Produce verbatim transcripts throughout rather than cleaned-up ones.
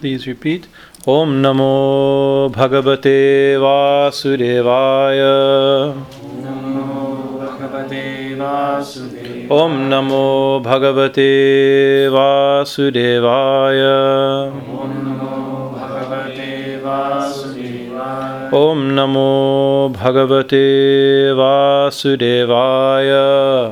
Please repeat. Om Namo Bhagavate Vasudevaya. Om Namo Bhagavate Vasudevaya. Om Namo Bhagavate Vasudevaya. Om Namo Bhagavate Vasudevaya.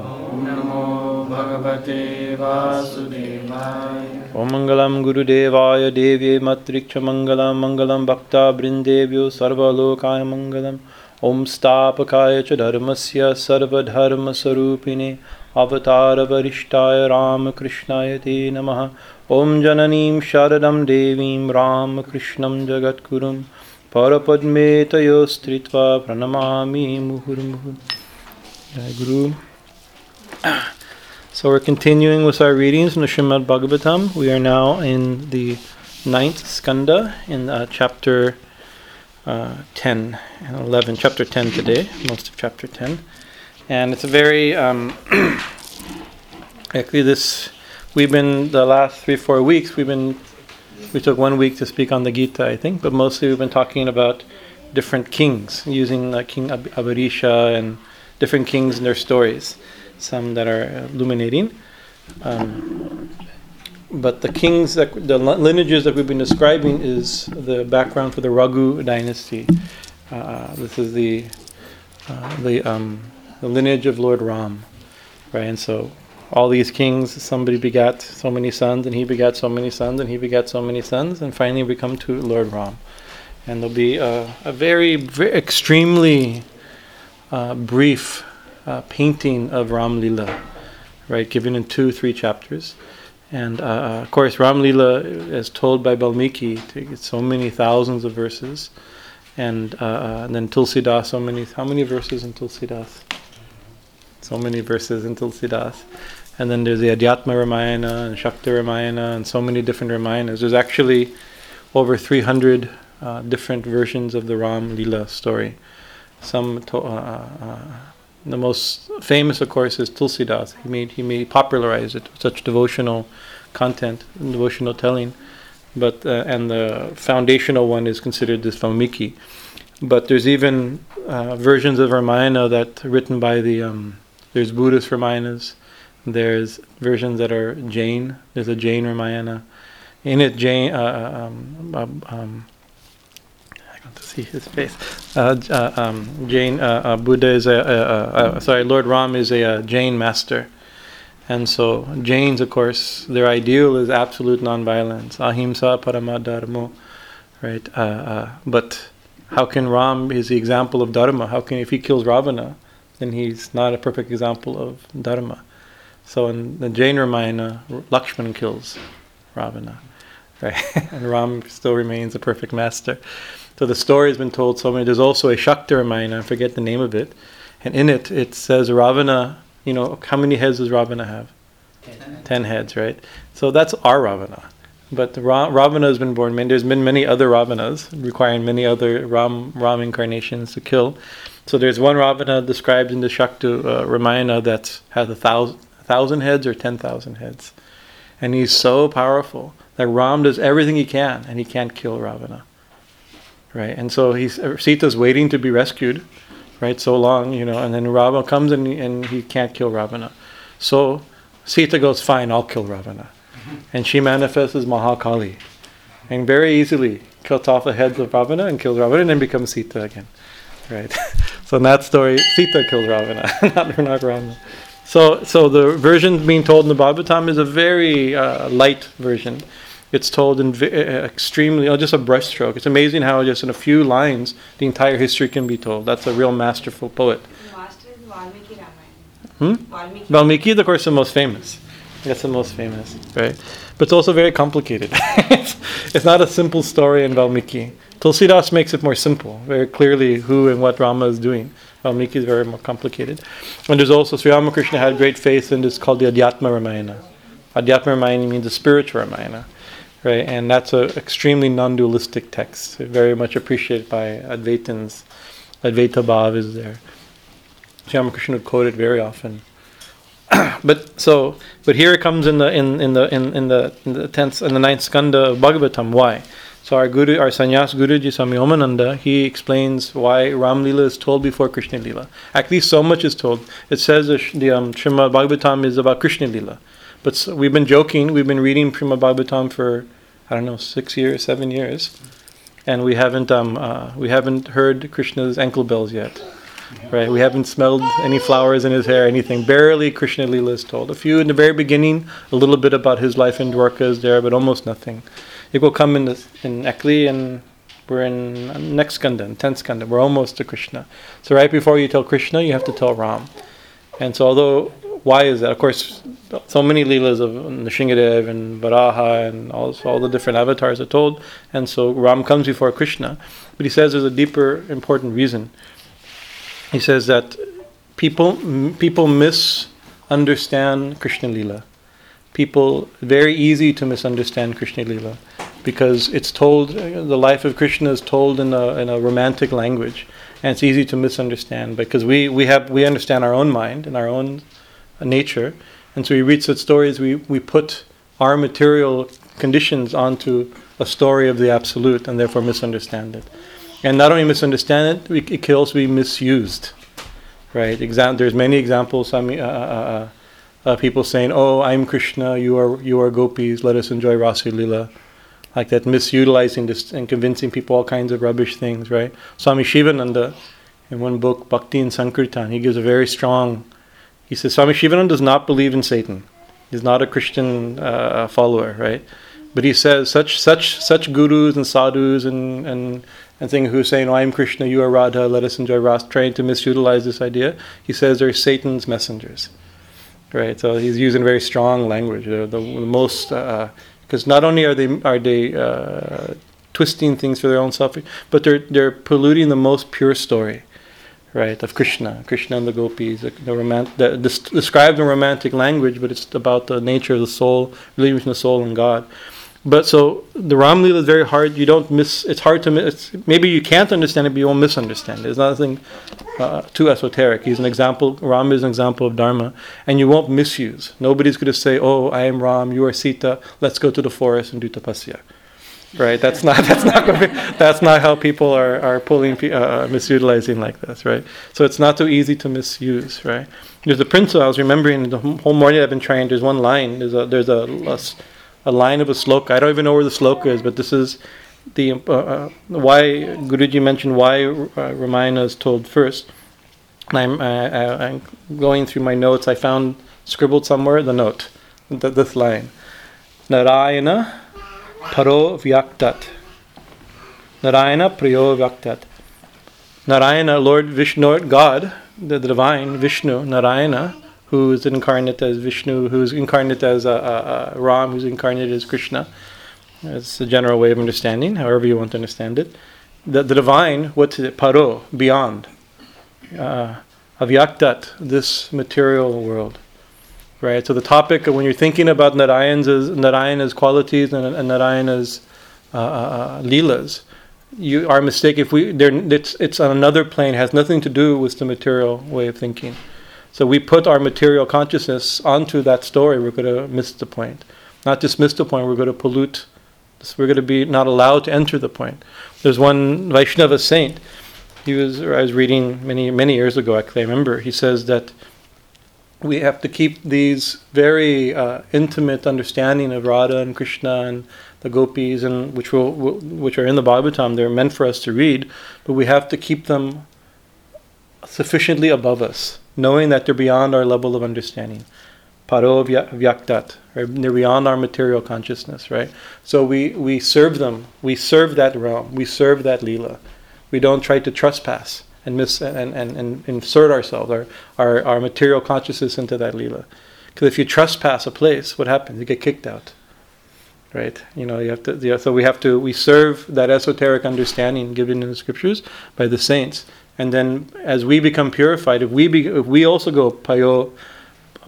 Om Namo Bhagavate Vasudevaya. Om Namo Bhagavate Vasudevaya. Om Mangalam Guru Devaya Devye Matriksha Mangalam Mangalam Bhakta Brindevyo Sarva Lokaya Mangalam Om Stapakaya Dharmasya Sarva Dharma Sarupine Avatara Varishtaya Ram Krishnaya Te Namaha Om Jananim Sharadam Devim Ram Krishnam Jagatkurum Parapadmetayo Stritva Pranamami Muhurmuhur Jai Guru. So we're continuing with our readings from the Srimad Bhagavatam. We are now in the ninth skanda in uh, chapter uh, ten and eleven. Chapter ten today, most of chapter ten, and it's a very um, actually this we've been the last three four weeks we've been we took one week to speak on the Gita, I think, but mostly we've been talking about different kings using uh, King Ab- Abarisha and different kings and their stories. Some that are illuminating, um, but the kings, that, the lineages that we've been describing, is the background for the Raghu dynasty. Uh, this is the uh, the, um, the lineage of Lord Ram, right? And so, all these kings, somebody begat so many sons, and he begat so many sons, and he begat so many sons, and finally we come to Lord Ram, and there'll be a, a very, very extremely uh, brief. Uh, painting of Ram Lila, right, given in two, three chapters. And uh, of course, Ram Lila, as told by Balmiki, it's so many thousands of verses. And, uh, and then Tulsidas, so many, how many verses in Tulsidas? So many verses in Tulsidas. And then there's the Adhyatma Ramayana and Shakti Ramayana and so many different Ramayanas. There's actually over three hundred uh, different versions of the Ram Lila story. Some. To- uh, uh, The most famous, of course, is Tulsidas. He made he made popularized it with such devotional content, and devotional telling. But uh, and the foundational one is considered this Valmiki. But there's even uh, versions of Ramayana that are written by the um, there's Buddhist Ramayanas. There's versions that are Jain. There's a Jain Ramayana. In it, Jain. Uh, um, um, See his face. Uh, uh, um, Jain uh, uh, Buddha is a, a, a, a sorry. Lord Ram is a, a Jain master, and so Jains, of course, their ideal is absolute nonviolence, ahimsa parama dharmo, right? Uh, uh, but how can Ram is the example of dharma? How can if he kills Ravana, then he's not a perfect example of dharma? So in the Jain Ramayana, Lakshman kills Ravana, right? And Ram still remains a perfect master. So the story has been told so many. There's also a Shakti Ramayana, I forget the name of it. And in it, it says Ravana, you know, how many heads does Ravana have? Ten, Ten heads, right? So that's our Ravana. But the Ra- Ravana has been born. There's been many other Ravanas, requiring many other Ram Ram incarnations to kill. So there's one Ravana described in the Shakti uh, Ramayana that has a thousand, thousand heads or ten thousand heads. And he's so powerful that Ram does everything he can, and he can't kill Ravana. Right, and so he's Sita's waiting to be rescued, right? So long, you know, and then Ravana comes and and he can't kill Ravana, so Sita goes, "Fine, I'll kill Ravana," mm-hmm. and she manifests as Mahakali, and very easily cuts off the heads of Ravana and kills Ravana, and then becomes Sita again, right? So in that story, Sita kills Ravana, not, not Ravana. So so the version being told in the Bhagavatam is a very uh, light version. It's told in vi- extremely, oh, just a brushstroke. It's amazing how just in a few lines the entire history can be told. That's a real masterful poet. The master is Valmiki Ramayana. Hmm? Valmiki. Valmiki, of course, is the most famous. That's the most famous, right? But it's also very complicated. it's, it's not a simple story in Valmiki. Tulsidas makes it more simple, very clearly who and what Rama is doing. Valmiki is very more complicated. And there's also, Sri Ramakrishna had great faith in this called the Adhyatma Ramayana. Adhyatma Ramayana means the spiritual Ramayana. Right, and that's an extremely non-dualistic text, very much appreciated by Advaitins. Advaita Bhav is there. Sri Ramakrishna would quote it very often. but so but here it comes in the in, in the in, in the in the tenth and the ninth skanda of Bhagavatam. Why? So our guru, our sannyas Guruji Swami Omananda, he explains why Ram Leela is told before Krishna Leela. At least so much is told. It says the, the um, Srimad Bhagavatam is about Krishna Leela, but so we've been joking. We've been reading Srimad Bhagavatam for I don't know six years, seven years, and we haven't um uh, we haven't heard Krishna's ankle bells yet. Right, we haven't smelled any flowers in his hair, anything. Barely Krishna Leela is told. A few in the very beginning, a little bit about his life in Dwarka is there, but almost nothing. It will come in the, in Ekli, and we're in next skanda, in tenth skanda. We're almost to Krishna. So right before you tell Krishna, you have to tell Ram. And so although, why is that? Of course, so many Leelas of Nisringadev and Varaha and all, all the different avatars are told. And so Ram comes before Krishna. But he says there's a deeper, important reason. He says that people m- people misunderstand Krishna Leela. People, very easy to misunderstand Krishna Leela, because it's told, the life of Krishna is told in a in a romantic language, and it's easy to misunderstand because we, we have we understand our own mind and our own nature, and so we read such stories, we, we put our material conditions onto a story of the absolute and therefore misunderstand it. And not only misunderstand it, it can also be misused, right? Exam- there's many examples. I mean, uh, uh, uh, uh, people saying, "Oh, I'm Krishna. You are you are gopis. Let us enjoy Rasa Leela," like that, misutilizing this and convincing people all kinds of rubbish things, right? Swami Shivananda, in one book, Bhakti and Sankirtan, he gives a very strong. He says Swami Shivananda does not believe in Satan. He's not a Christian uh, follower, right? But he says such such such gurus and sadhus and and. and thing who's saying, "Oh, I'm Krishna, you are Radha, let us enjoy Rasa," trying to misutilize this idea. He says they're Satan's messengers, right? So he's using very strong language. They're the, the most, because uh, not only are they are they uh, twisting things for their own self, but they're they're polluting the most pure story, right? Of Krishna, Krishna and the gopis, the, the romantic, the, this, described in romantic language, but it's about the nature of the soul, relating between the soul and God. But so the Ram Leela is very hard. You don't miss. It's hard to miss. Maybe you can't understand it, but you won't misunderstand it. It's nothing uh, too esoteric. He's an example. Ram is an example of Dharma, and you won't misuse. Nobody's going to say, "Oh, I am Ram. You are Sita. Let's go to the forest and do tapasya." Right? That's not. That's not. Be, that's not how people are are pulling uh, misutilizing like this. Right? So it's not so easy to misuse. Right? There's a principle I was remembering the whole morning. I've been trying. There's one line. There's a. There's a, a A line of a sloka. I don't even know where the sloka is, but this is the uh, uh, why Guruji mentioned why uh, Ramayana is told first. And I'm, I, I, I'm going through my notes. I found scribbled somewhere the note, th- this line: Narayana paro vyaktat. Narayana priyo vyaktat. Narayana, Lord Vishnu, God, the, the divine Vishnu, Narayana, who is incarnate as Vishnu, who is incarnate as uh, uh, uh, Ram, who's incarnate as Krishna. That's the general way of understanding, however you want to understand it. The, the divine, what's it, paro, beyond, uh, avyaktat, this material world. Right? So the topic, when you're thinking about Narayana's, Narayana's qualities and, and Narayana's uh, uh, leelas, you are mistaken. If we, it's, it's on another plane, has nothing to do with the material way of thinking. So we put our material consciousness onto that story, we're going to miss the point. Not just miss the point, we're going to pollute. We're going to be not allowed to enter the point. There's one Vaishnava saint. He was, I was reading many, many years ago, actually, I remember. He says that we have to keep these very uh, intimate understanding of Radha and Krishna and the gopis, and which, will, which are in the Bhagavatam. They're meant for us to read, but we have to keep them sufficiently above us, knowing that they're beyond our level of understanding. Paro vyaktat, right? They're beyond our material consciousness, right? So we, we serve them. We serve that realm. We serve that Leela. We don't try to trespass and miss and, and, and insert ourselves, our, our, our material consciousness into that Leela. Because if you trespass a place, what happens? You get kicked out, right? You know, you have to. You know, so we have to. We serve that esoteric understanding given in the scriptures by the saints. And then, as we become purified, if we be, if we also go payo,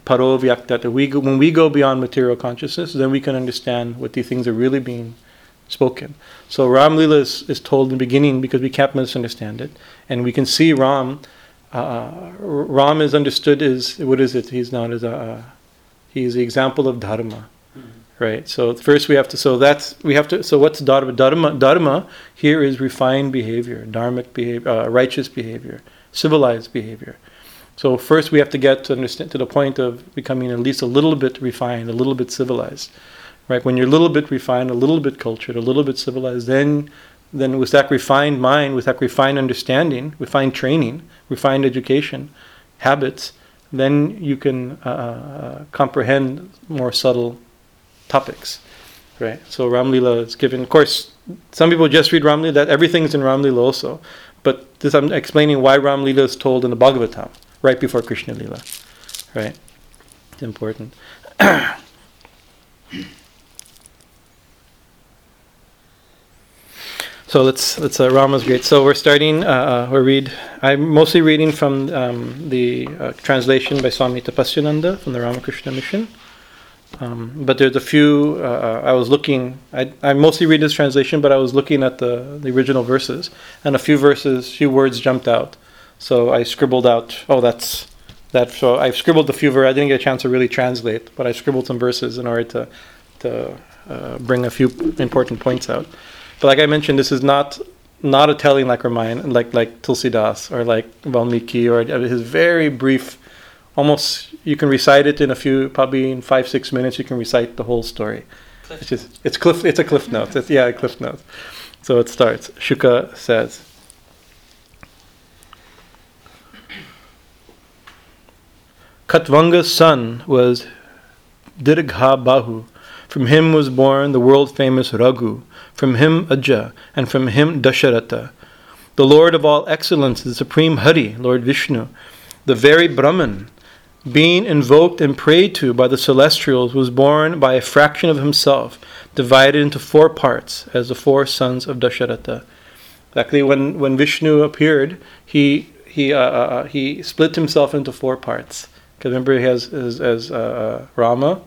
paro vyaktat, if we go, when we go beyond material consciousness, then we can understand what these things are really being spoken. So Ram Leela is, is told in the beginning because we can't misunderstand it, and we can see Ram uh, Ram is understood as, what is it? He's known as a, uh, he's the example of dharma, mm-hmm. right? So first we have to, so that's, we have to, so what's dharma? Dharma, dharma here is refined behavior, dharmic behavior, uh, righteous behavior, civilized behavior. So first we have to get to understand to the point of becoming at least a little bit refined, a little bit civilized, right? When you're a little bit refined, a little bit cultured, a little bit civilized, then then with that refined mind, with that refined understanding, refined training, refined education, habits, then you can uh, comprehend more subtle topics, right? So Ramlila is given, of course, some people just read Ramlila, that everything's in Ramlila also, but this I'm explaining why Ramlila is told in the Bhagavatam, right before Krishna Lila, right? It's important. So let's let's uh, Rama's great. So we're starting. Uh, we we'll read. I'm mostly reading from um, the uh, translation by Swami Tapasyananda from the Ramakrishna Mission. Um, but there's a few. Uh, I was looking. I I mostly read this translation, but I was looking at the the original verses, and a few verses, few words jumped out. So I scribbled out. Oh, that's that. So I scribbled a few verses. I didn't get a chance to really translate, but I scribbled some verses in order to to uh, bring a few important points out. But like I mentioned, this is not not a telling like Ramayana, like like Tulsidas or like Valmiki, or his very brief, almost you can recite it in a few, probably in five six minutes you can recite the whole story. Cliff. It's just, it's cliff it's a cliff note. It's, yeah, a cliff note. So it starts. Shuka says. Katvanga's son was Dirghabahu. From him was born the world-famous Raghu, from him Ajja, and from him Dasharatha. The Lord of all excellence, the Supreme Hari, Lord Vishnu, the very Brahman, being invoked and prayed to by the celestials, was born by a fraction of himself, divided into four parts, as the four sons of Dasharatha. Exactly, when, when Vishnu appeared, he he uh, uh, he split himself into four parts. Because remember, he has as, as uh, Rama,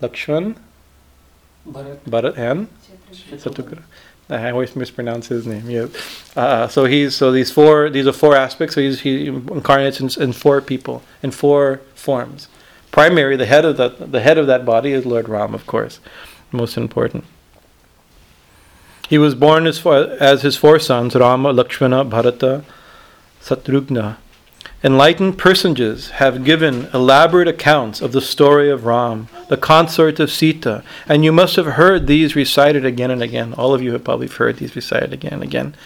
Lakshman, Bharat, Bharat and Shatrugna. I always mispronounce his name. Yeah. Uh, so he's so these four. These are four aspects. So he's, he incarnates in, in four people, in four forms. Primary, the head of that the head of that body is Lord Ram, of course, most important. He was born as as his four sons: Rama, Lakshmana, Bharata, Shatrugna. Enlightened personages have given elaborate accounts of the story of Ram, the consort of Sita, and you must have heard these recited again and again. All of you have probably heard these recited again and again.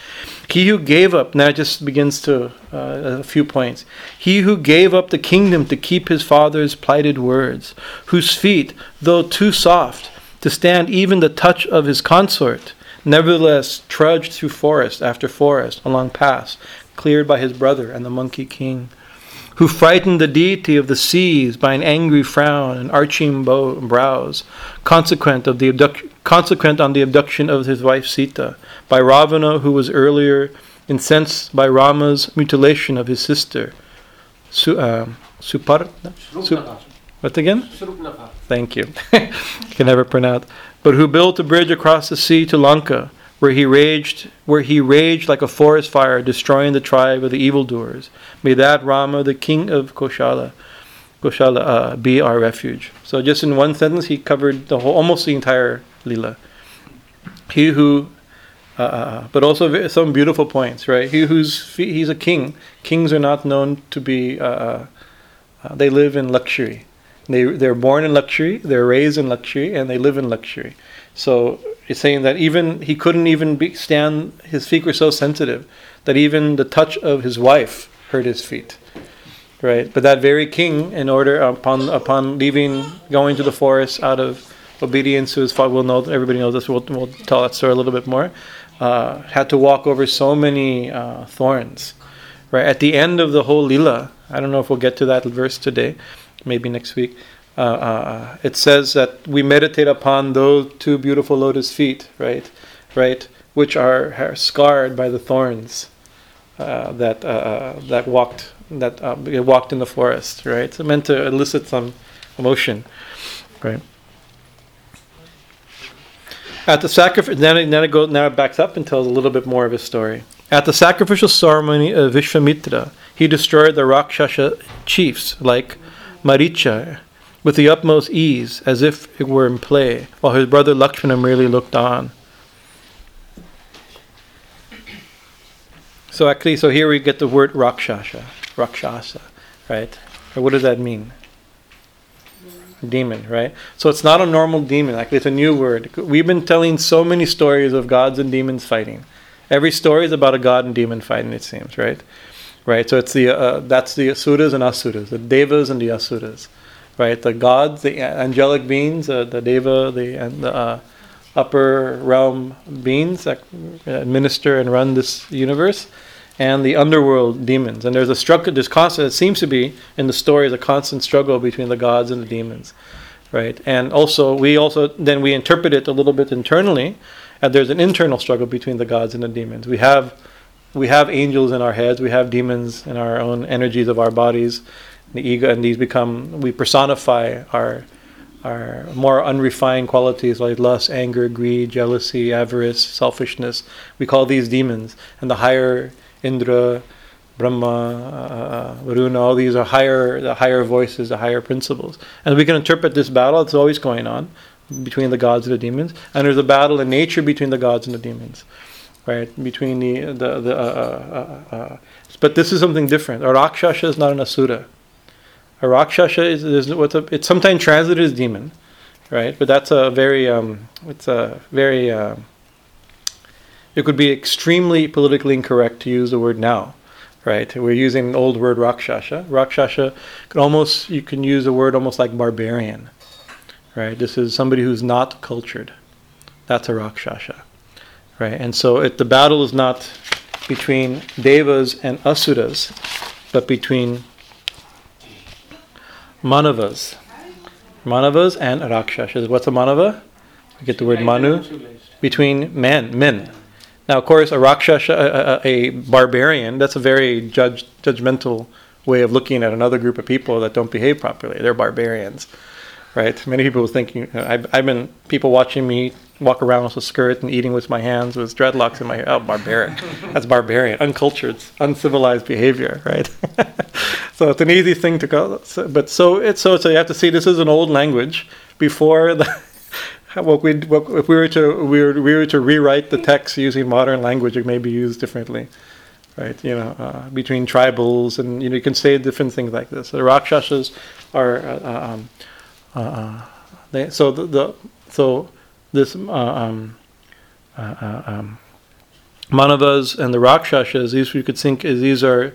He who gave up, now it just begins to, uh, a few points. He who gave up the kingdom to keep his father's plighted words, whose feet, though too soft to stand even the touch of his consort, nevertheless trudged through forest after forest, along paths, cleared by his brother and the monkey king, who frightened the deity of the seas by an angry frown and arching bow- brows, consequent of the abduc- consequent on the abduction of his wife Sita, by Ravana, who was earlier incensed by Rama's mutilation of his sister. Su- uh, Supar- Su- what again? Shrupnaka. Thank you. Can never pronounce. But who built a bridge across the sea to Lanka, where he raged where he raged like a forest fire, destroying the tribe of the evildoers. May that Rama, the king of Koshala, Koshala uh, be our refuge. So just in one sentence, he covered the whole, almost the entire Leela. He who, uh, but also some beautiful points, right? He who's, he's a king. Kings are not known to be, uh, uh, they live in luxury. They, they're born in luxury, they're raised in luxury, and they live in luxury. So it's saying that even he couldn't even be, stand, his feet were so sensitive that even the touch of his wife hurt his feet, right? But that very king, in order upon upon leaving, going to the forest out of obedience to his father, we'll know, everybody knows this, we'll, we'll tell that story a little bit more, uh, had to walk over so many uh, thorns, right? At the end of the whole Leela, I don't know if we'll get to that verse today, maybe next week, Uh, uh, it says that we meditate upon those two beautiful lotus feet, right, right, which are, are scarred by the thorns uh, that uh, that walked that uh, walked in the forest, right? It's meant to elicit some emotion, right? At the sacrifice, now it, now it goes, now it backs up and tells a little bit more of his story. At the sacrificial ceremony of Vishvamitra, he destroyed the Rakshasa chiefs like Maricha with the utmost ease, as if it were in play, while his brother Lakshmana merely looked on. So actually, so here we get the word Rakshasa, Rakshasa, right? Or what does that mean? Demon, right? So it's not a normal demon. Actually, it's a new word. We've been telling so many stories of gods and demons fighting. Every story is about a god and demon fighting, it seems, right? Right. So it's the uh, that's the Asuras and Asuras, the Devas and the Asuras, right? The gods, the angelic beings, uh, the Deva, the and the uh, upper realm beings that administer and run this universe, and the underworld demons. And there's a struggle, there's constant, it seems to be, in the story, a constant struggle between the gods and the demons, right? And also, we also, then we interpret it a little bit internally, and there's an internal struggle between the gods and the demons. We have, we have angels in our heads, we have demons in our own energies of our bodies, the ego, and these become, we personify our, our more unrefined qualities like lust, anger, greed, jealousy, avarice, selfishness. We call these demons, and the higher Indra, Brahma, uh, Varuna, all these are higher, the higher voices, the higher principles. And we can interpret this battle that's always going on between the gods and the demons. And there's a battle in nature between the gods and the demons, right? Between the... the, the uh, uh, uh, uh. But this is something different. A Rakshasa is not an Asura. A Rakshasa is, is what's a, it's sometimes translated as demon, right? But that's a very... Um, it's a very... Uh, It could be extremely politically incorrect to use the word now, right? We're using an old word, Rakshasa. Rakshasa could almost, you can use the word almost like barbarian, right? This is somebody who's not cultured. That's a Rakshasa, right? And so it, the battle is not between Devas and Asuras, but between Manavas. Manavas and Rakshasas. What's a Manava? We get the word Manu. Between men, men. Now, of course, a Rakshasa, a, a, a barbarian, that's a very judge, judgmental way of looking at another group of people that don't behave properly. They're barbarians, right? Many people were thinking, you know, I've, I've been, people watching me walk around with a skirt and eating with my hands with dreadlocks in my hair. Oh, barbaric. That's barbarian, uncultured, uncivilized behavior, right? So it's an easy thing to go. So, but so it's, so, so you have to see this is an old language before the... What we if we were to we were, we were to rewrite the text using modern language, it may be used differently, right? You know, uh, between tribals and you know you can say different things like this. So the Rakshasas are uh, um, uh, they, so the, the so this uh, um, uh, uh, um, Manavas and the Rakshasas. These you could think is these are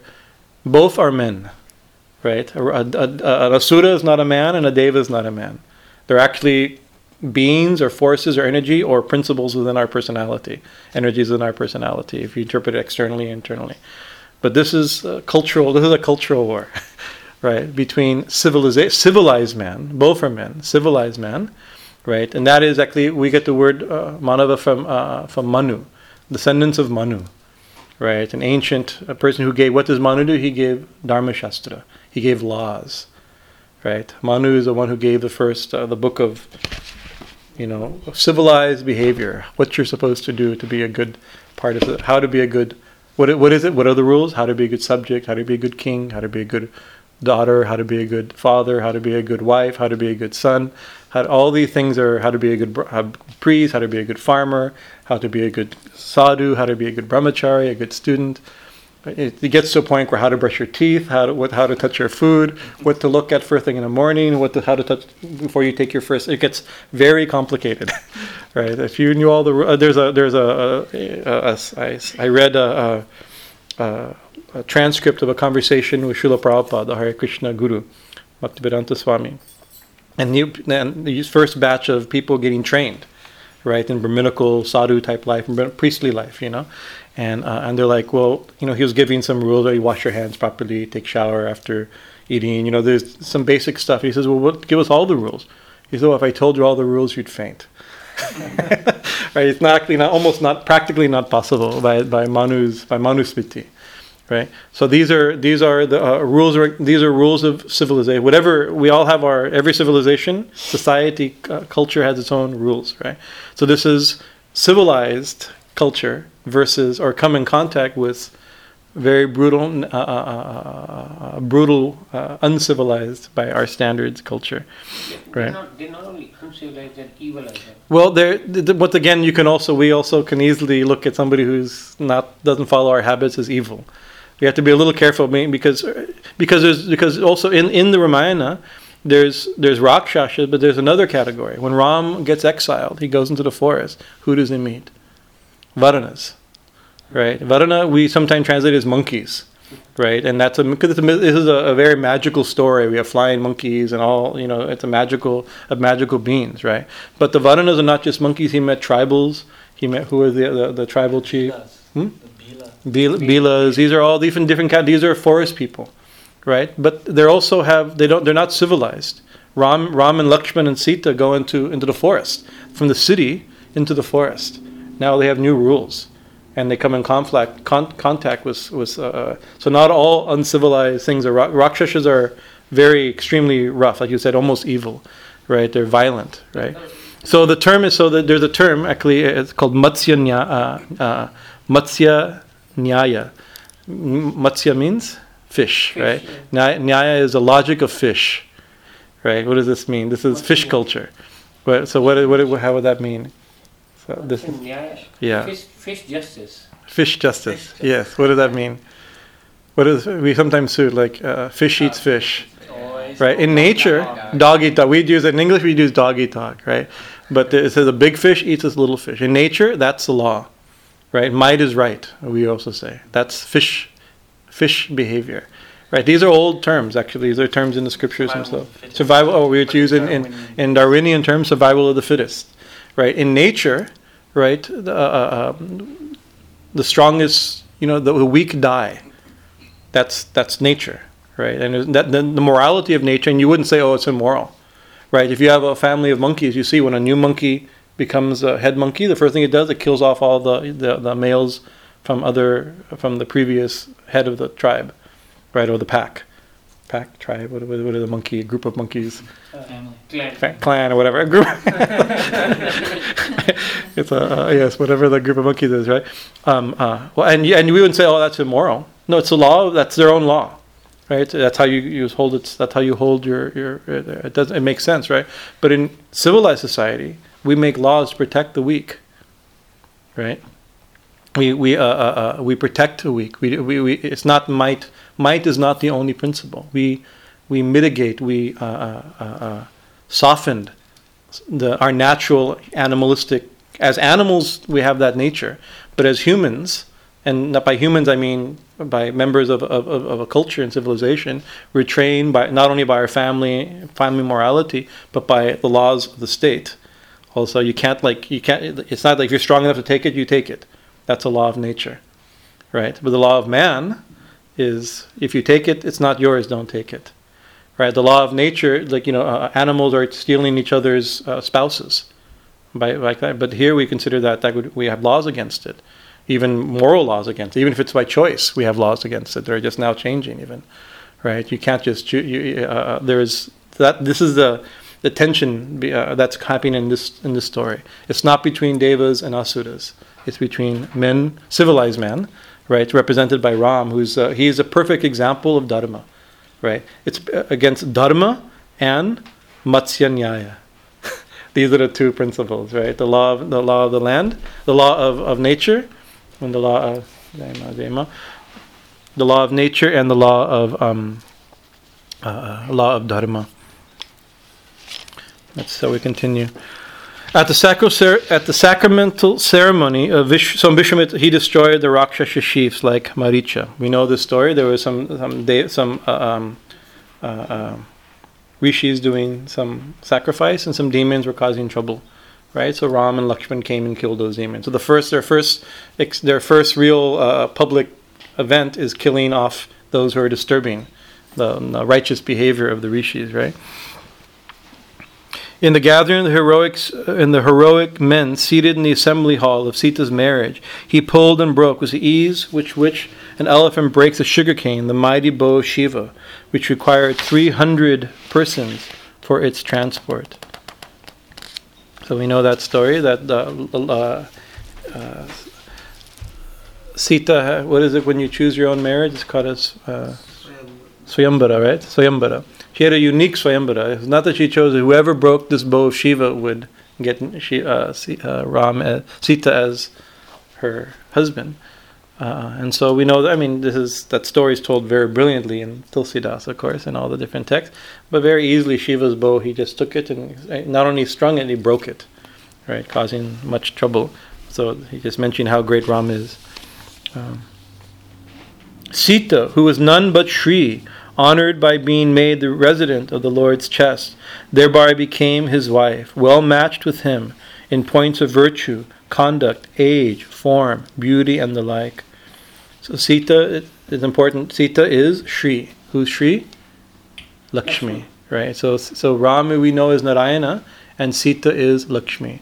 both are men, right? A, a, a, an Asura is not a man, and a Deva is not a man. They're actually beings or forces or energy or principles within our personality, energies within our personality, if you interpret it externally and internally. But this is a cultural, this is a cultural war, right, between civilized, civilized man, both are men, civilized man, right, and that is actually, we get the word uh, Manava from, uh, from Manu, descendants of Manu, right, an ancient a person who gave, what does Manu do? He gave Dharma Shastra, he gave laws, right, Manu is the one who gave the first, uh, the book of You know, civilized behavior. What you're supposed to do to be a good part of it. How to be a good. What what is it? What are the rules? How to be a good subject. How to be a good king. How to be a good daughter. How to be a good father. How to be a good wife. How to be a good son. How to, all these things are how to be a good how, priest. How to be a good farmer. How to be a good sadhu. How to be a good brahmachari. A good student. It, it gets to a point where how to brush your teeth, how to what, how to touch your food, what to look at first thing in the morning, what to, how to touch before you take your first. It gets very complicated, right? If you knew all the uh, there's a there's a, a, a, a I, I read a, a, a transcript of a conversation with Srila Prabhupada, the Hare Krishna Guru, Bhaktivedanta Swami, and you and the first batch of people getting trained, right, in Brahminical sadhu type life, priestly life, you know. And uh, and they're like, well, you know, he was giving some rules. You wash your hands properly, take shower after eating. You know, there's some basic stuff. He says, well, what, give us all the rules. He said, well, if I told you all the rules, you'd faint. Right? It's not, actually not, almost not, practically not possible by by Manu's by Manusmriti, right? So these are these are the uh, rules. Are, these are rules of civilization. Whatever we all have our every civilization, society, uh, culture has its own rules, right? So this is civilized culture versus or come in contact with very brutal, uh, uh, brutal, uh, uncivilized by our standards culture, right? They're not, they're not only uncivilized and evil as well. Well, there. Once again, you can also we also can easily look at somebody who's not doesn't follow our habits as evil. We have to be a little careful because because there's because also in, in the Ramayana there's there's Rakshasas, but there's another category. When Ram gets exiled, he goes into the forest. Who does he meet? Varanas. Right, Varana we sometimes translate as monkeys, right? And that's a because it's a, this is a, a very magical story. We have flying monkeys and all, you know, it's a magical of magical beings, right? But the Varanas are not just monkeys. He met tribals. He met who are the the, the tribal chief? Hmm? Bila, Bilas. These are all even different kind. These are forest people, right? But they also have they don't they're not civilized. Ram Ram and Lakshman and Sita go into into the forest from the city into the forest. Now they have new rules. And they come in conflict, con- contact with, with uh, so not all uncivilized things are, Rakshasas are very, extremely rough, like you said, almost evil, right? They're violent, right? So the term is, so that there's a term, actually, it's called Matsya Nyaya. Uh, Matsya Nyaya. Matsya means fish, right? Nyaya is the logic of fish, right? What does this mean? This is fish culture. But, so what, what, how would that mean? So this, yeah. Fish, fish justice. Fish justice. Fish justice. Yes. What does that mean? What is we sometimes say like uh, fish eats fish, right? In nature, dog eat dog. We'd use in English we'd use dog eat dog, right? But it says a big fish eats this little fish. In nature, that's the law, right? Might is right. We also say that's fish, fish behavior. Right, these are old terms. Actually, these are terms in the scriptures themselves. Survival. Oh, we would use in, in in Darwinian terms, survival of the fittest. Right, in nature, right, the, uh, um, the strongest, you know, the, the weak die. That's that's nature, right? And that the, the morality of nature. And you wouldn't say, oh, it's immoral, right? If you have a family of monkeys, you see when a new monkey becomes a head monkey, the first thing it does, it kills off all the the, the males from other from the previous head of the tribe, right, or the pack. Pack, tribe, what, what, what are the monkey, a group of monkeys? Uh, family. Clan. Fa- clan or whatever. A group. It's a, uh, yes, whatever the group of monkeys is, right? Um, uh, well, and and we wouldn't say, oh, that's immoral. No, it's a law, that's their own law, right? That's how you, you hold it, that's how you hold your, your it doesn't, it makes sense, right? But in civilized society, we make laws to protect the weak, right? We we uh, uh, uh, we protect the weak. We, we we it's not might. Might is not the only principle. We we mitigate. We uh, uh, uh, softened the our natural animalistic. As animals, we have that nature, but as humans, and not by humans I mean by members of of, of a culture and civilization, we're trained by not only by our family family morality, but by the laws of the state. Also, you can't like you can't. It's not like if you're strong enough to take it, you take it. That's a law of nature, right? But the law of man is if you take it, it's not yours, don't take it, right? The law of nature, like, you know, uh, animals are stealing each other's uh, spouses, by like that. But here we consider that, that would, we have laws against it, even moral laws against it. Even if it's by choice, we have laws against it. They're just now changing even, right? You can't just choose. You, uh, there is, that, this is the, the tension uh, that's happening in this, in this story. It's not between devas and asuras. It's between men, civilized men, right? Represented by Ram, who's uh, he's a perfect example of dharma, right? It's against dharma and matsya nyaya. These are the two principles, right? The law, of, the law of the land, the law of, of nature, and the law of the law of nature and the law of um, uh, law of dharma. That's so we continue. At the, sacro- at the sacramental ceremony, of Vish- so Vishwamitra, he destroyed the Rakshasa chiefs like Maricha. We know this story. There were some some, de- some uh, um, uh, uh, rishis doing some sacrifice, and some demons were causing trouble, right? So Ram and Lakshman came and killed those demons. So the first, their first, ex- their first real uh, public event is killing off those who are disturbing the, the righteous behavior of the rishis, right? In the gathering of the heroics, in the heroic men seated in the assembly hall of Sita's marriage, he pulled and broke with the ease with which an elephant breaks a sugarcane, the mighty bow of Shiva, which required three hundred persons for its transport. So we know that story that uh, uh, uh, Sita, what is it when you choose your own marriage? It's called a uh, Swayambara, right? Swayambara. She had a unique Swayambara. It's not that she chose whoever broke this bow of Shiva would get uh, Ram as, Sita as her husband. Uh, and so we know that, I mean, this is that story is told very brilliantly in Tulsidas, of course, and all the different texts. But very easily, Shiva's bow, he just took it and not only strung it, he broke it, right, causing much trouble. So he just mentioned how great Ram is. Um, Sita, who was none but Shri, honored by being made the resident of the Lord's chest, thereby became his wife, well matched with him in points of virtue, conduct, age, form, beauty, and the like. So Sita is important. Sita is Shri. Who's Shri? Lakshmi, right? So so Ram we know is Narayana, and Sita is Lakshmi,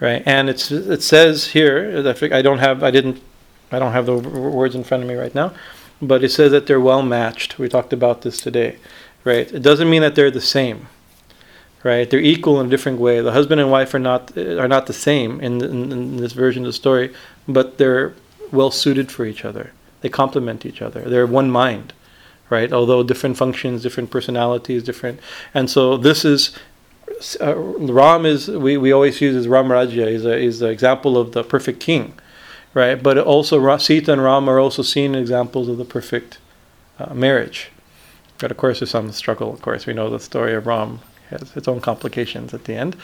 right? And it's it says here. I don't have. I didn't. I don't have the words in front of me right now, but it says that they're well matched. We talked about this today, right? It doesn't mean that they're the same, right? They're equal in a different way. The husband and wife are not are not the same in, in, in this version of the story, but they're well suited for each other. They complement each other. They're one mind, right? Although different functions, different personalities, different. And so this is, uh, Ram is, we, we always use as Ram Rajya, is a, is an example of the perfect king, right? But also Sita and Ram are also seen examples of the perfect uh, marriage. But of course there's some struggle, of course. We know the story of Ram has its own complications at the end,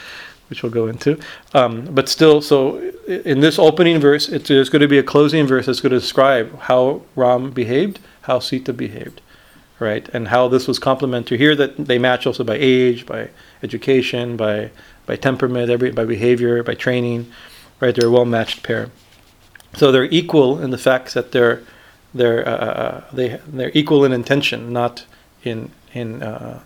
which we'll go into. Um, but still, so in this opening verse, it's, there's going to be a closing verse that's going to describe how Ram behaved, how Sita behaved, right? And how this was complementary. Here that they match also by age, by education, by by temperament, every by behavior, by training, right? They're a well-matched pair. So they're equal in the facts that they're they're uh, they they're equal in intention, not in in uh,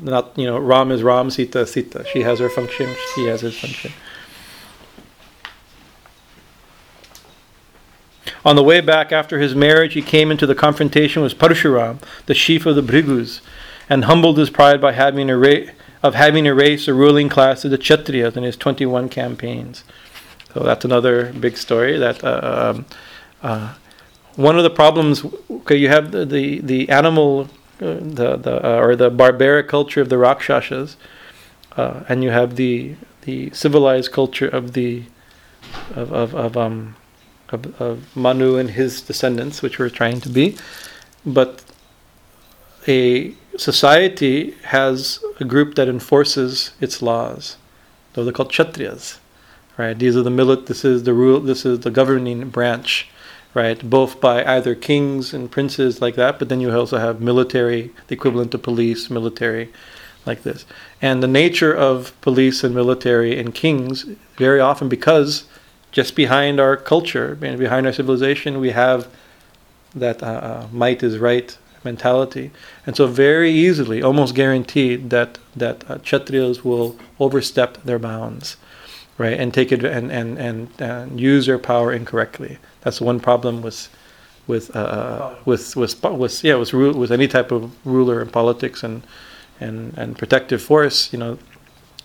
not you know Ram is Ram, Sita is Sita. She has her function, he has his function. On the way back after his marriage, he came into the confrontation with Parashuram, the chief of the Bhrigus, and humbled his pride by having erased of having erased the ruling class of the Kshatriyas in his twenty-one campaigns. So that's another big story. That uh, um, uh, one of the problems. Okay, you have the the, the animal, uh, the the uh, or the barbaric culture of the Rakshasas, uh, and you have the the civilized culture of the of of of, um, of of Manu and his descendants, which we're trying to be. But a society has a group that enforces its laws. So they're called Kshatriyas. Right, these are the millet. This is the rule. This is the governing branch, right? Both by either kings and princes like that, but then you also have military, the equivalent to police, military, like this. And the nature of police and military and kings very often, because just behind our culture and behind our civilization, we have that uh, might is right mentality, and so very easily, almost guaranteed that that uh, Kshatriyas will overstep their bounds. Right, and take it and, and, and, and use their power incorrectly. That's one problem with with uh, with, with with yeah with with any type of ruler in politics and and and protective force. You know,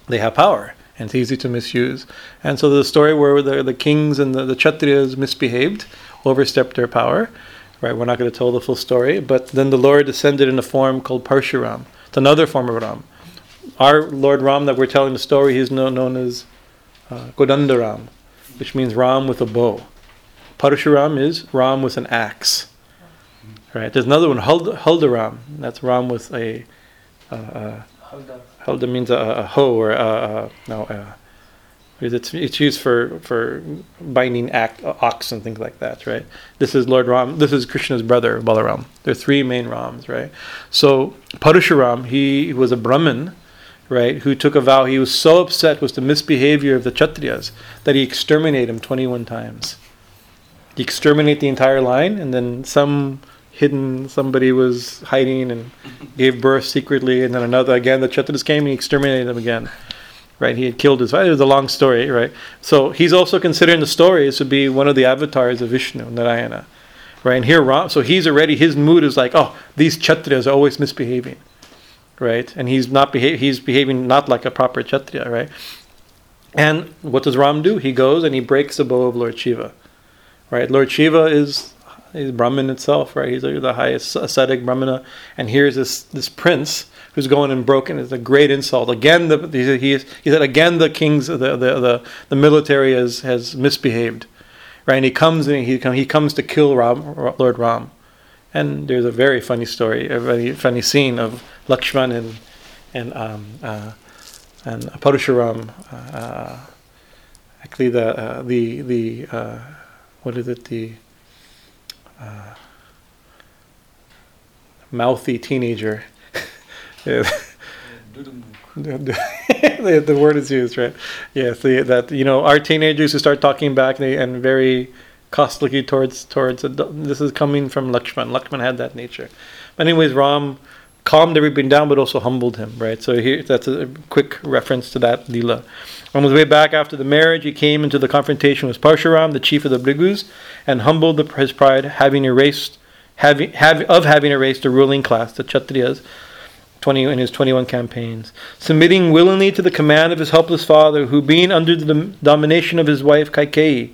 they have power and it's easy to misuse. And so the story where the the kings and the, the Kshatriyas misbehaved, overstepped their power. Right, we're not going to tell the full story, but then the Lord descended in a form called Parashuram. It's another form of Ram. Our Lord Ram that we're telling the story, he's known, known as Uh, Kodandaram, which means Ram with a bow. Parashuram is Ram with an axe. Right? There's another one, Hald- Haldaram. That's Ram with a. Uh, uh, Halda means a, a hoe or a, a, no. A, it's, it's used for for binding act, ox and things like that. Right? This is Lord Ram. This is Krishna's brother Balaram. There are three main Rams. Right? So Parashuram, he was a Brahmin. Right, who took a vow. He was so upset with the misbehavior of the Kshatriyas that he exterminated them twenty-one times. He exterminated the entire line, and then some hidden somebody was hiding and gave birth secretly, and then another again. The Kshatriyas came and he exterminated them again. Right, he had killed his wife. It was a long story. Right, so he's also considering the stories to be one of the avatars of Vishnu, Narayana. Right, and here Ram. So he's already his mood is like, oh, these Kshatriyas are always misbehaving. Right, and he's not beha- he's behaving not like a proper Kshatriya, right? And what does Ram do? He goes and he breaks the bow of Lord Shiva, right? Lord Shiva is he's Brahman itself, right? He's the highest ascetic Brahmana, and here's this this prince who's going and broken. It's a great insult. Again, the, he he said again the kings the the the, the military has, has misbehaved, right? And he comes and he he comes to kill Ram, Lord Ram, and there's a very funny story, a very funny scene of Lakshman and and um uh, and Parashuram. Uh, actually, the uh, the the uh, what is it the Uh, mouthy teenager. Yeah. the, the word is used, right? Yes, yeah, that you know our teenagers who start talking back and, they, and very caustically towards towards adult, this is coming from Lakshman. Lakshman had that nature. But anyways, Ram calmed everything down, but also humbled him, right? So here, that's a quick reference to that Leela. On his way back after the marriage, he came into the confrontation with Parshuram, the chief of the Bhrigus, and humbled the, his pride, having erased, having, have, of having erased the ruling class, the Kshatriyas, twenty in his twenty-one campaigns, submitting willingly to the command of his helpless father, who, being under the domination of his wife Kaikeyi,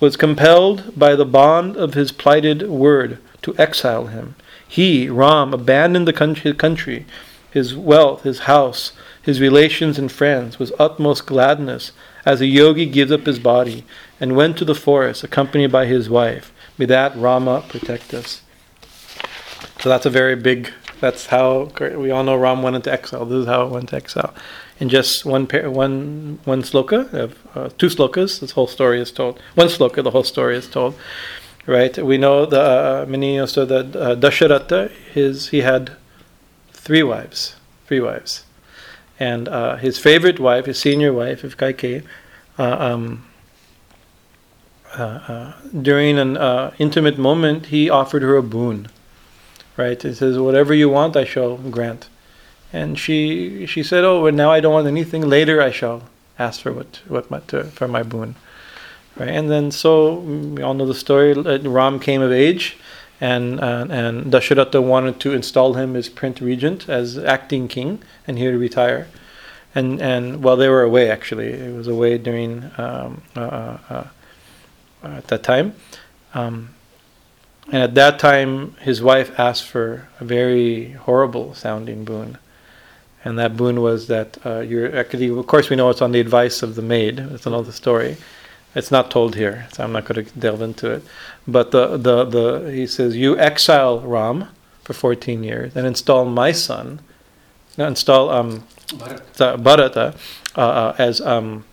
was compelled by the bond of his plighted word to exile him. He, Ram, abandoned the country, country, his wealth, his house, his relations and friends with utmost gladness, as a yogi gives up his body, and went to the forest accompanied by his wife. May that Rama protect us. So that's a very big, that's how, we all know Ram went into exile. This is how it went to exile. In just one one one sloka, uh, two slokas, this whole story is told. One sloka, the whole story is told. Right? We know the, uh, many also that uh, Dasharatha, his, he had three wives, three wives. And uh, his favorite wife, his senior wife, of Kaikeyi, uh, um, uh, uh, during an uh, intimate moment, he offered her a boon, right? He says, "Whatever you want, I shall grant." And she she said, "Oh, well, now I don't want anything. Later, I shall ask for what what my, to, for my boon," right? And then, so we all know the story. Ram came of age, and uh, and Dasharatha wanted to install him as Prince Regent, as acting king, and he would retire. And and while well, they were away, actually, it was away during um, uh, uh, uh, at that time. Um, and at that time, his wife asked for a very horrible-sounding boon, and that boon was that uh, you're actually, of course, we know it's on the advice of the maid. That's another story. It's not told here, so I'm not going to delve into it. But the, the, the he says, "You exile Ram for fourteen years and install my son, no, install um, Bharata uh, uh, as um,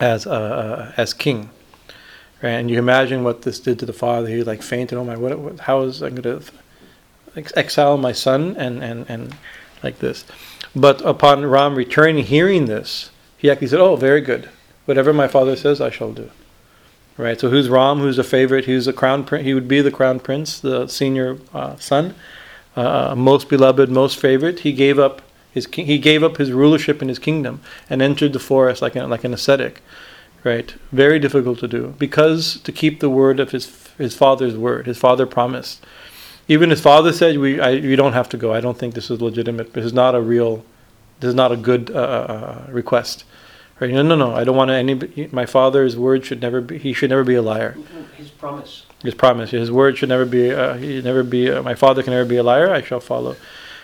as uh, uh, as king." Right? And you imagine what this did to the father. He like fainted. Oh my! What? what how is I going to exile my son and and and like this? But upon Ram returning, hearing this, he actually said, "Oh, very good. Whatever my father says, I shall do." Right? So who's Ram? Who's the favorite? Who's the crown prince? He would be the crown prince, the senior uh, son, uh, most beloved, most favorite. He gave up his ki- he gave up his rulership in his kingdom and entered the forest like an, like an ascetic. Right? Very difficult to do, because to keep the word of his his father's word, his father promised. Even his father said, "We I, you don't have to go. I don't think this is legitimate. This is not a real. This is not a good uh, uh, request." Right? No, no, no! I don't want any. My father's word should never be. He should never be a liar. His promise. His promise. His word should never be. Uh, he never be. Uh, my father can never be a liar. I shall follow.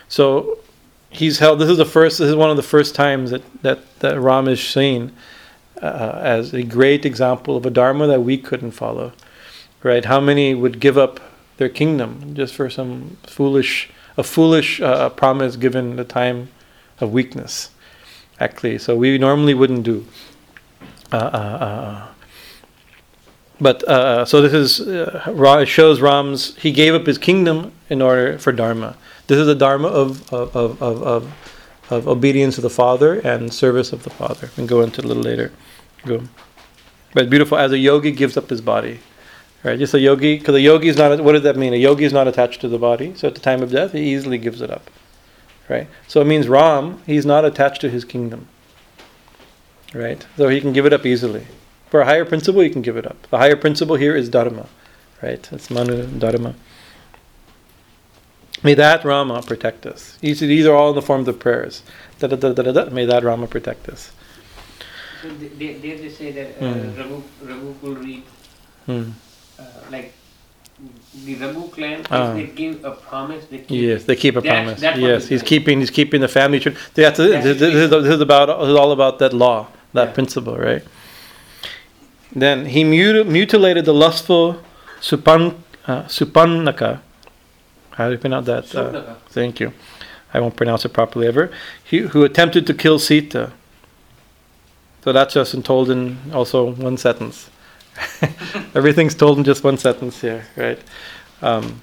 So, he's held. This is the first. This is one of the first times that that, that Ram is seen uh, as a great example of a dharma that we couldn't follow. Right? How many would give up their kingdom just for some foolish, a foolish uh, promise given the time of weakness? Actually, so we normally wouldn't do. Uh, uh, uh. But uh, so this is uh, it shows Ram's. He gave up his kingdom in order for dharma. This is the dharma of of of of, of obedience to the father and service of the father. We can go into it a little later. Go. But beautiful, as a yogi gives up his body, right? Just a yogi, because a yogi is not. What does that mean? A yogi is not attached to the body. So at the time of death, he easily gives it up. Right? So it means Ram, he's not attached to his kingdom. Right? So he can give it up easily. For a higher principle, you can give it up. The higher principle here is dharma. Right? It's manu dharma. May that Rama protect us. These are all in the forms of prayers. Da, da, da, da, da, may that Rama protect us. So they, they just say that uh, mm. Raghu, Raghu could read. Mm. uh, like the Rabu clan, uh, they give a promise. They keep yes, they keep a that's, promise. That's yes, he's keeping. He's keeping the family tree. This, this, this, this is about. This is all about that law, that yeah. principle, right? Then he mutil- mutilated the lustful Supan uh, Supannaka. How do you pronounce that? Uh, thank you. I won't pronounce it properly ever. He, who attempted to kill Sita. So that's just told in also one sentence. Everything's told in just one sentence here, right? Um,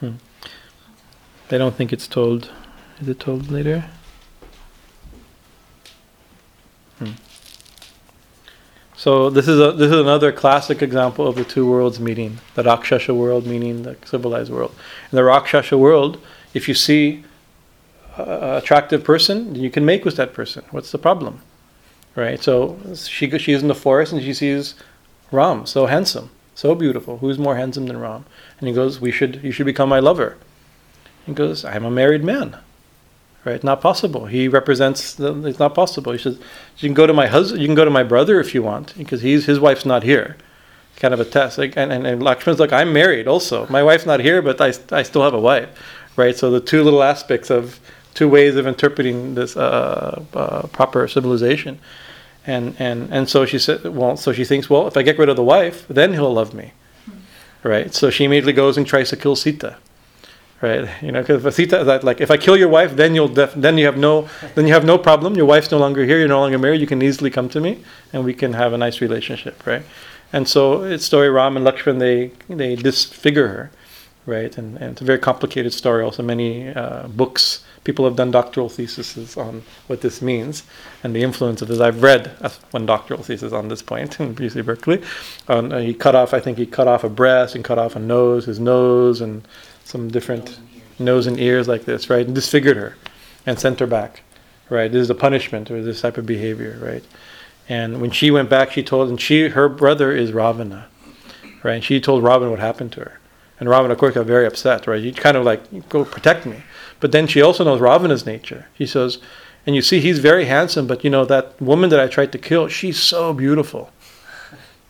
hmm. They don't think it's told. Is it told later? Hmm. So this is a this is another classic example of the two worlds meeting. The Rakshasa world meeting the civilized world. In the Rakshasa world, if you see an attractive person, you can make with that person. What's the problem? Right? So she she's in the forest and she sees Ram, so handsome, so beautiful. Who's more handsome than Ram? And he goes, "We should you should become my lover." He goes, "I'm a married man." Right? Not possible. He represents. The, it's not possible. He says, "You can go to my husband. You can go to my brother if you want, because he's his wife's not here." Kind of a test. Like, and, and and Lakshman's like, "I'm married. Also, my wife's not here, but I I still have a wife." Right. So the two little aspects of two ways of interpreting this uh, uh, proper civilization, and and and so she said, well, so she thinks, well, if I get rid of the wife, then he'll love me. Right. So she immediately goes and tries to kill Sita. Right, you know, because Sita, that like, if I kill your wife, then you'll, def- then you have no, then you have no problem. Your wife's no longer here. You're no longer married. You can easily come to me, and we can have a nice relationship, right? And so it's story Ram and Lakshman. They they disfigure her, right? And and it's a very complicated story. Also, many uh, books, people have done doctoral theses on what this means and the influence of this. I've read one doctoral thesis on this point in U C Berkeley. Um, he cut off, I think he cut off a breast and cut off a nose, his nose, and some different nose and ears like this, right? And disfigured her and sent her back, right? This is a punishment or this type of behavior, right? And when she went back, she told, and she, her brother is Ravana, right? And she told Ravana what happened to her. And Ravana, of course, got very upset, right? He kind of like, go protect me. But then she also knows Ravana's nature. He says, and you see, he's very handsome, but you know, that woman that I tried to kill, she's so beautiful,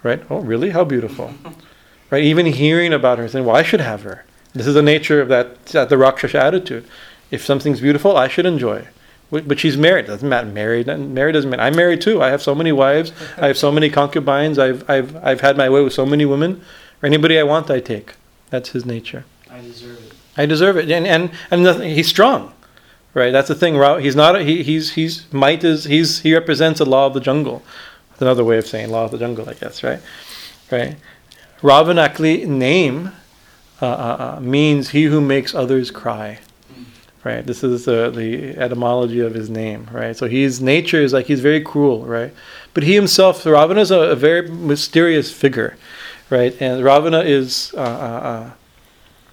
right? Oh, really? How beautiful, right? Even hearing about her, saying, well, I should have her. This is the nature of that, that the Rakshasa attitude. If something's beautiful, I should enjoy. But she's married. Doesn't matter. Married. Married doesn't matter. I'm married too. I have so many wives. I have so many concubines. I've I've I've had my way with so many women. Or anybody I want, I take. That's his nature. I deserve it. I deserve it. And and and nothing, he's strong, right? That's the thing. He's not. A, he he's he's might is he's he represents the law of the jungle. That's another way of saying law of the jungle, I guess. Right, right. Ravanakli name. Uh, uh, uh, means he who makes others cry, right? This is uh, the etymology of his name, right? So his nature is like he's very cruel, right? But he himself, Ravana is a, a very mysterious figure, right? And Ravana is, uh, uh, uh,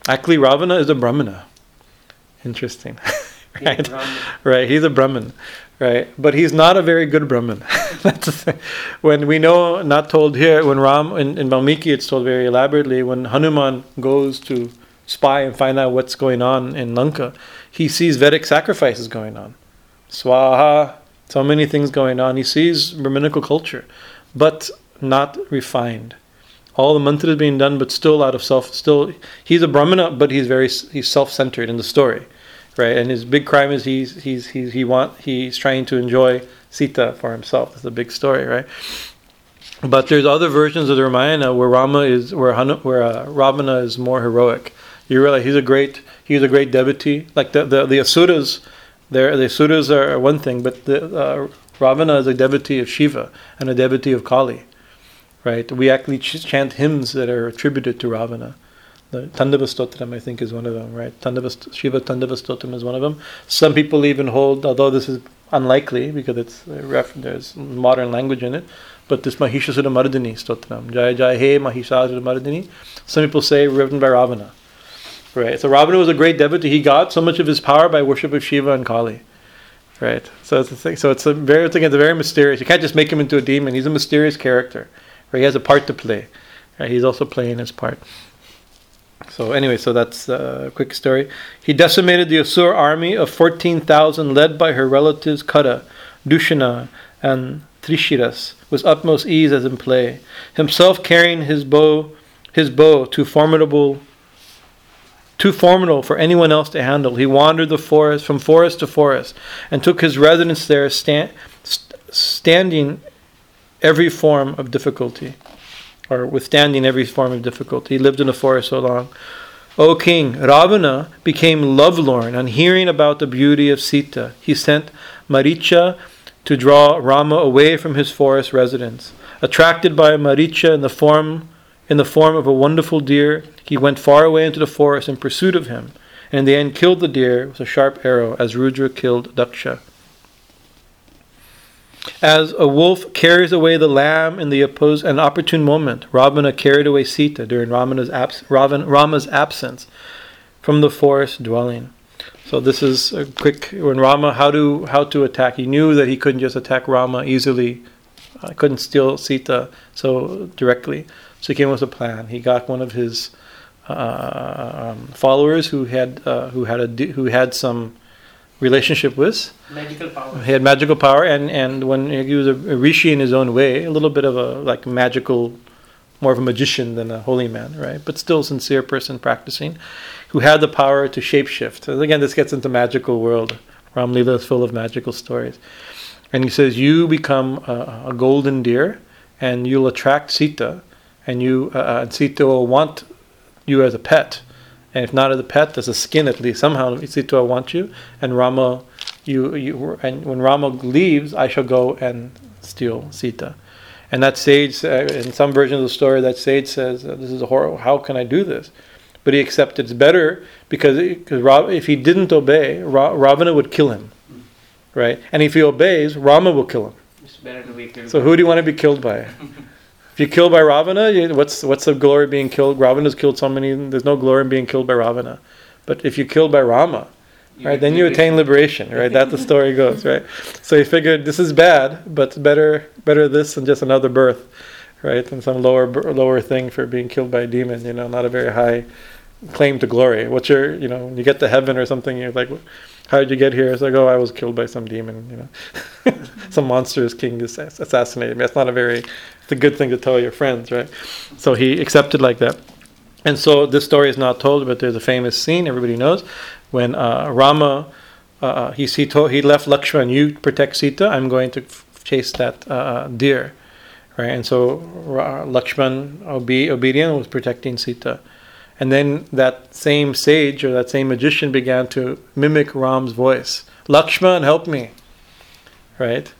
actually Ravana is a Brahmana. Interesting, right? Yeah, right, he's a Brahmin, right? But he's not a very good Brahmin. That's the thing. When we know, not told here, when Ram, in, in Valmiki it's told very elaborately, when Hanuman goes to spy and find out what's going on in Lanka, he sees Vedic sacrifices going on. Swaha, so many things going on. He sees Brahminical culture, but not refined. All the mantra is being done, but still out of self, still, he's a Brahmana, but he's very, he's self-centered in the story. Right, and his big crime is he's he's he's he want he's trying to enjoy Sita for himself. That's a big story, right? But there's other versions of the Ramayana where Rama is where Han, where uh, Ravana is more heroic. You realize he's a great he's a great devotee. Like the the, the Asuras, there the Asuras are one thing, but the, uh, Ravana is a devotee of Shiva and a devotee of Kali, right? We actually ch- chant hymns that are attributed to Ravana. The Tandavastotram, I think, is one of them, right? Tandavast- Shiva Tandavastotram is one of them. Some people even hold, although this is unlikely because it's there's modern language in it, but this Mahishasura Mardini Stotram, Jai Jai He Mahishasura Mardini, some people say written by Ravana, right? So Ravana was a great devotee. He got so much of his power by worship of Shiva and Kali, right? So it's a thing. So it's a very it's a very mysterious. You can't just make him into a demon. He's a mysterious character, right? He has a part to play. Right? He's also playing his part. So anyway, so that's a quick story. He decimated the Asura army of fourteen thousand led by her relatives Kara, Dushana, and Trishiras with utmost ease as in play, himself carrying his bow, his bow too formidable, too formidable for anyone else to handle. He wandered the forest from forest to forest and took his residence there, stand, st- standing every form of difficulty, or withstanding every form of difficulty. He lived in the forest so long. O king, Ravana became lovelorn on hearing about the beauty of Sita. He sent Maricha to draw Rama away from his forest residence. Attracted by Maricha in the form in the form of a wonderful deer, he went far away into the forest in pursuit of him, and in the end killed the deer with a sharp arrow, as Rudra killed Daksha. As a wolf carries away the lamb in the oppose, an opportune moment, Ravana carried away Sita during Rama's, abs- Ravan, Rama's absence from the forest dwelling. So this is a quick, when Rama, how to how to attack. He knew that he couldn't just attack Rama easily, uh, couldn't steal Sita so directly. So he came with a plan. He got one of his uh, um, followers who had uh, who had a de- who had some relationship with magical power. He had magical power, and, and when he was a rishi in his own way, a little bit of a like magical, more of a magician than a holy man, right? But still a sincere person practicing, who had the power to shapeshift. And again, this gets into magical world. Ram Lila is full of magical stories, and he says you become a, a golden deer, and you'll attract Sita, and you uh, and Sita will want you as a pet. And if not as a pet, there's a skin at least. Somehow Sita wants you, and Rama, you, you, and when Rama leaves, I shall go and steal Sita. And that sage, uh, in some versions of the story, that sage says, "This is horrible. How can I do this?" But he accepted it's better because because Ra- if he didn't obey, Ra- Ravana would kill him, right? And if he obeys, Rama will kill him. It's better to be killed. So who do you want to be killed by? If you're killed by Ravana, you, what's what's the glory of being killed? Ravana's killed so many. There's no glory in being killed by Ravana. But if you're killed by Rama, you right, then you attain liberation, right? That's the story goes, right? So he figured this is bad, but better better this than just another birth, right? And some lower lower thing for being killed by a demon, you know, not a very high claim to glory. What's your, you know, when you get to heaven or something, you're like, how did you get here? It's like, oh, I was killed by some demon, you know. Some monstrous king just assassinated me. That's not a very, it's a good thing to tell your friends, right? So he accepted like that. And so this story is not told, but there's a famous scene everybody knows when uh, Rama, uh, he, he, told, he left Lakshman, you protect Sita, I'm going to f- chase that uh, deer, right? And so uh, Lakshman, obe- obedient, was protecting Sita. And then that same sage or that same magician began to mimic Ram's voice. Lakshman, help me, right?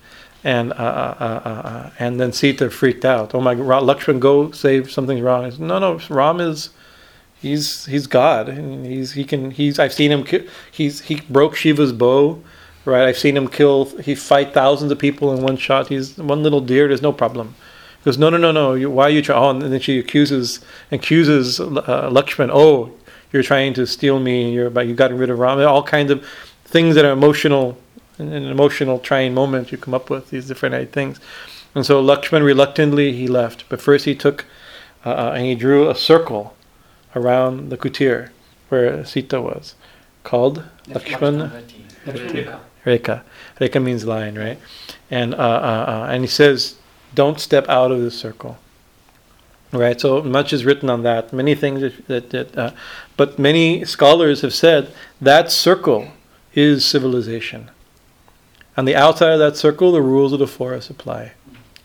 And uh, uh, uh, uh, and then Sita freaked out. Oh my God, Lakshman, go save, something's wrong. He said, no, no, Ram is, he's he's God. And he's he can he's I've seen him. Ki- he's he broke Shiva's bow, right? I've seen him kill. He fight thousands of people in one shot. He's one little deer. There's no problem. He goes, no, no, no, no, you, why are you trying? Oh, and then she accuses accuses uh, Lakshman, oh, you're trying to steal me, you're about, you've gotten rid of Rama, all kinds of things that are emotional, in an emotional trying moment you come up with, these different things. And so Lakshman, reluctantly, he left. But first he took, uh, and he drew a circle around the kutir, where Sita was, called Lakshman Rekha. Rekha. Rekha means lion, right? And, uh, uh, uh, and he says, don't step out of the circle, right? So much is written on that. Many things that, that, that uh, but many scholars have said that circle is civilization. On the outside of that circle, the rules of the forest apply.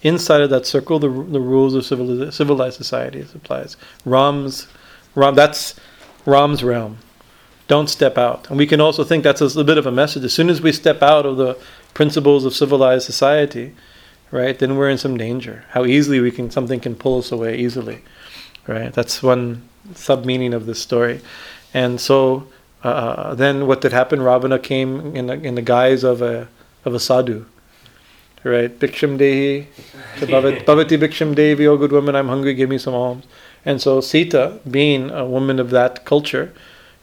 Inside of that circle, the the rules of civiliz- civilized society applies. Ram's, Ram, that's Ram's realm. Don't step out. And we can also think that's a, a bit of a message. As soon as we step out of the principles of civilized society, right, then we're in some danger. How easily we can something can pull us away easily, right? That's one sub meaning of this story. And so uh, then, what did happen? Ravana came in a, in the guise of a of a sadhu, right? Bhiksham dehi, bhavati bhiksham devi. Oh, good woman, I'm hungry. Give me some alms. And so Sita, being a woman of that culture,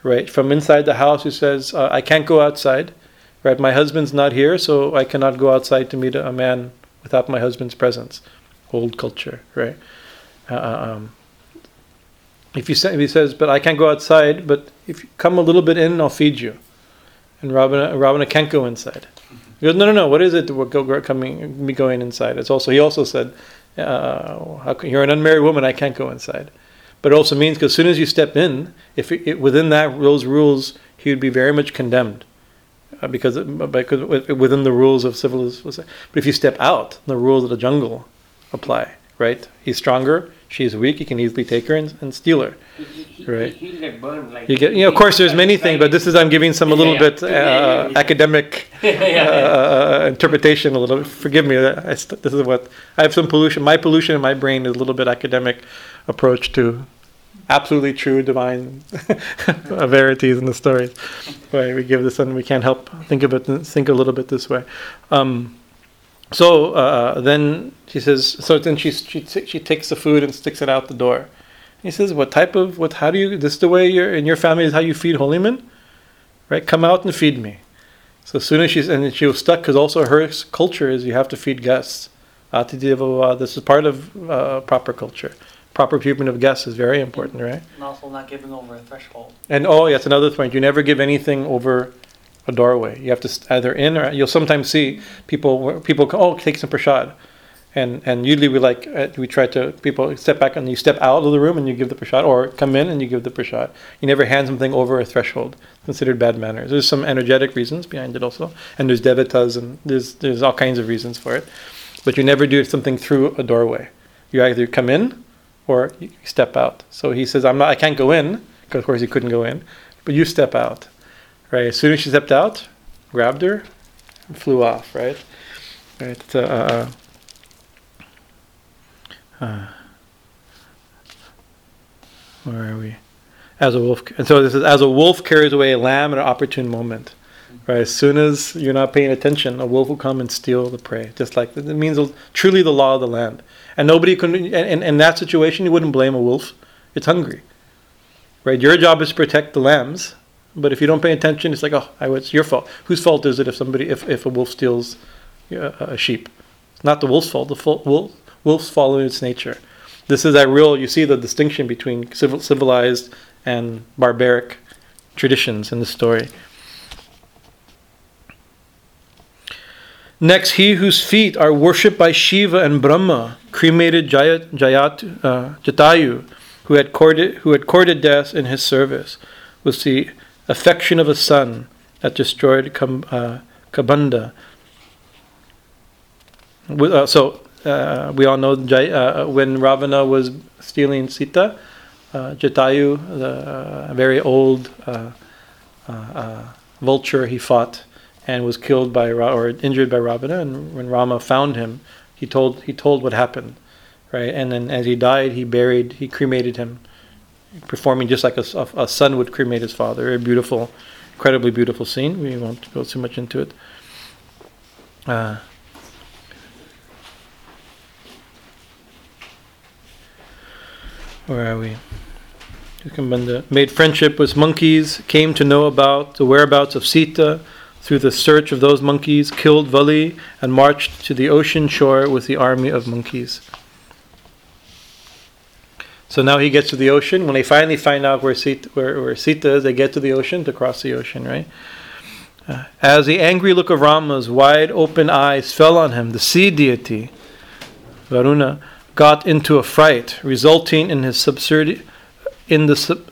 right, from inside the house, who says, uh, I can't go outside, right? My husband's not here, so I cannot go outside to meet a man without my husband's presence. Old culture, right? Uh, um, if, you say, if he says, but I can't go outside, but if you come a little bit in, I'll feed you. And Ravana, Ravana can't go inside. He goes, no, no, no. What is it? To go coming, me going inside? It's also he also said, uh, how can, you're an unmarried woman. I can't go inside. But it also means because as soon as you step in, if it, it, within that those rules, he would be very much condemned, uh, because, because within the rules of civilization. But if you step out, the rules of the jungle apply. Right? He's stronger. She's weak. He can easily take her and, and steal her. He, he, right? He, he burn, like, you get, you know, of course, there's many things, but this is I'm giving some a little yeah, yeah. bit uh, yeah, yeah, yeah. academic yeah, yeah. Uh, interpretation. A little bit. Forgive me. I, I st- this is what I have some pollution. My pollution in my brain is a little bit academic approach to absolutely true divine verities in the stories. Right? We give this, and we can't help think of it. Think a little bit this way. Um, So uh, then she says. So then she she t- she takes the food and sticks it out the door. And he says, "What type of what? How do you? This the way you're in your family is how you feed holy men, right? Come out and feed me." So as soon as she's and she was stuck because also her culture is you have to feed guests. This is part of uh, proper culture. Proper treatment of guests is very important, right? And also not giving over a threshold. And oh, yes, another point. You never give anything over a doorway. You have to either in or you'll sometimes see people. People oh, take some prashad, and and usually we like we try to people step back and you step out of the room and you give the prashad, or come in and you give the prashad. You never hand something over a threshold. It's considered bad manners. There's some energetic reasons behind it also, and there's devatas and there's there's all kinds of reasons for it, but you never do something through a doorway. You either come in or you step out. So he says, I'm not. I can't go in because of course he couldn't go in, but you step out. Right, as soon as she stepped out, grabbed her, and flew off, right? Right. Uh, uh, where are we? As a wolf, and so this is as a wolf carries away a lamb at an opportune moment. Right, as soon as you're not paying attention, a wolf will come and steal the prey. Just like that. It means truly the law of the land. And nobody can, and, and in that situation, you wouldn't blame a wolf. It's hungry. Right, your job is to protect the lambs. But if you don't pay attention, it's like, oh, I, it's your fault. Whose fault is it if somebody, if, if a wolf steals uh, a sheep? It's not the wolf's fault. The fo- wolf, wolf's following its nature. This is that real. You see the distinction between civil, civilized and barbaric traditions in the story. Next, he whose feet are worshipped by Shiva and Brahma cremated Jayat, Jayat, uh, Jatayu, who had courted, who had courted death in his service, was the affection of a son that destroyed Kabanda. Uh, so uh, we all know uh, when Ravana was stealing Sita, uh, Jatayu, the very old uh, uh, uh, vulture, he fought and was killed by or injured by Ravana. And when Rama found him, he told he told what happened, right? And then as he died, he buried, he cremated him, performing just like a, a son would cremate his father. A beautiful, incredibly beautiful scene. We won't go too much into it. Uh, where are we? Made friendship with monkeys, came to know about the whereabouts of Sita through the search of those monkeys, killed Vali, and marched to the ocean shore with the army of monkeys. So now he gets to the ocean. When they finally find out where Sita, where, where Sita is, they get to the ocean to cross the ocean, right? Uh, as the angry look of Rama's wide open eyes fell on him, the sea deity, Varuna, got into a fright, resulting in his subsur- in the sub-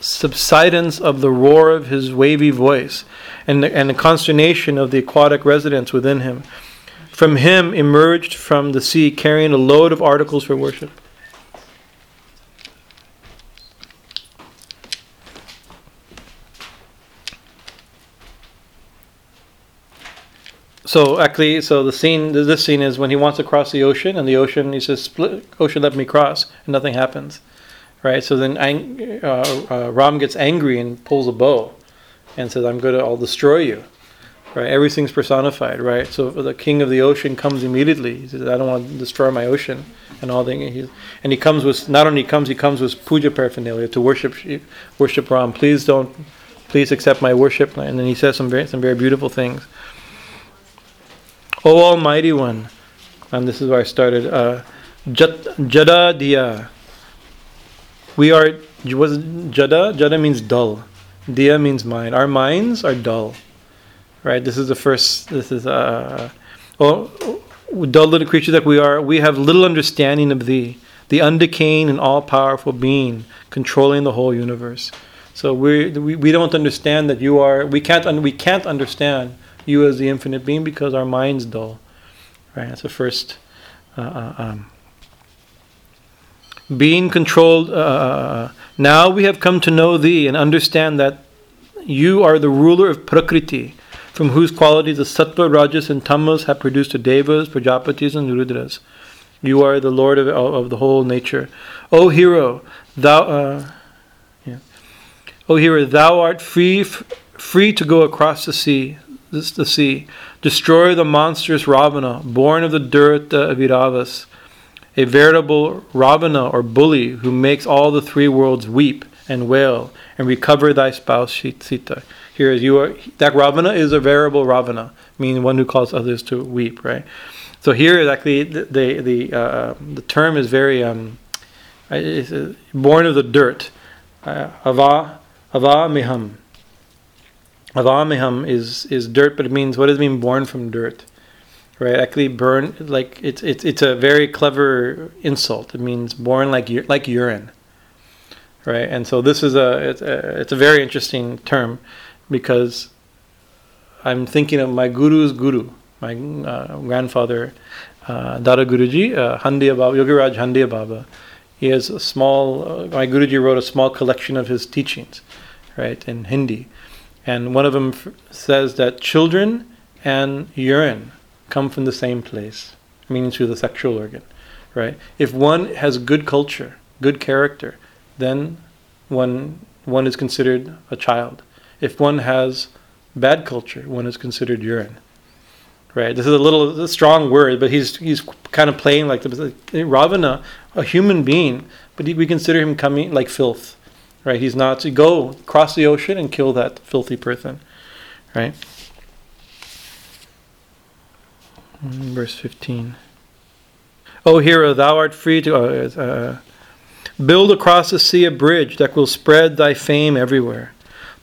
subsidence of the roar of his wavy voice and the, and the consternation of the aquatic residents within him. From him emerged from the sea, carrying a load of articles for worship. So actually, so the scene, this scene is when he wants to cross the ocean, and the ocean, he says, "Split, ocean, let me cross," and nothing happens, right? So then ang- uh, uh, Ram gets angry and pulls a bow, and says, "I'm gonna, I'll destroy you," right? Everything's personified, right? So the king of the ocean comes immediately. He says, "I don't want to destroy my ocean," and all things. And he comes with not only comes, he comes with puja paraphernalia to worship, worship Ram. Please don't, please accept my worship. And then he says some very, some very beautiful things. O Almighty One, and this is where I started. Uh, Jada Diya. We are was Jada. Jada means dull. Diya means mind. Our minds are dull, right? This is the first. This is uh, oh, dull little creature that we are. We have little understanding of thee, the undecaying and all-powerful being controlling the whole universe. So we we we don't understand that you are. We can't un, we can't understand you as the infinite being because our mind's dull, right? That's the first. Uh, um, being controlled. Uh, now we have come to know thee and understand that you are the ruler of Prakriti, from whose qualities the Sattva, Rajas, and Tamas have produced the Devas, Prajapatis, and Rudras. You are the Lord of of the whole nature. O hero, thou, uh, yeah. O hero, thou art free, f- free to go across the sea. This the sea. Destroy the monstrous Ravana, born of the dirt uh, of Iravas, a veritable Ravana or bully who makes all the three worlds weep and wail, and recover thy spouse Sita. Here is you are. That Ravana is a veritable Ravana, meaning one who calls others to weep. Right. So here is actually the the the, uh, the term is very um, it's, uh, born of the dirt. Uh, ava ava miham. Avamiham is, is dirt, but it means, what does it mean born from dirt? Right? Actually, burn, like, it's it's it's a very clever insult. It means born like like urine. Right? And so this is a it's a, it's a very interesting term, because I'm thinking of my guru's guru, my uh, grandfather, uh, Dada Guruji, uh, Handiya Baba, Yogiraj Handiya Baba. He has a small, uh, my Guruji wrote a small collection of his teachings, right, in Hindi. And one of them f- says that children and urine come from the same place, meaning through the sexual organ, right? If one has good culture, good character, then one one is considered a child. If one has bad culture, one is considered urine, right? This is a little a strong word, but he's he's kind of playing like the Ravana, a human being, but he, we consider him coming like filth. Right, he's not to go cross the ocean and kill that filthy person. Right, verse fifteen. O hero, thou art free to uh, uh, build across the sea a bridge that will spread thy fame everywhere.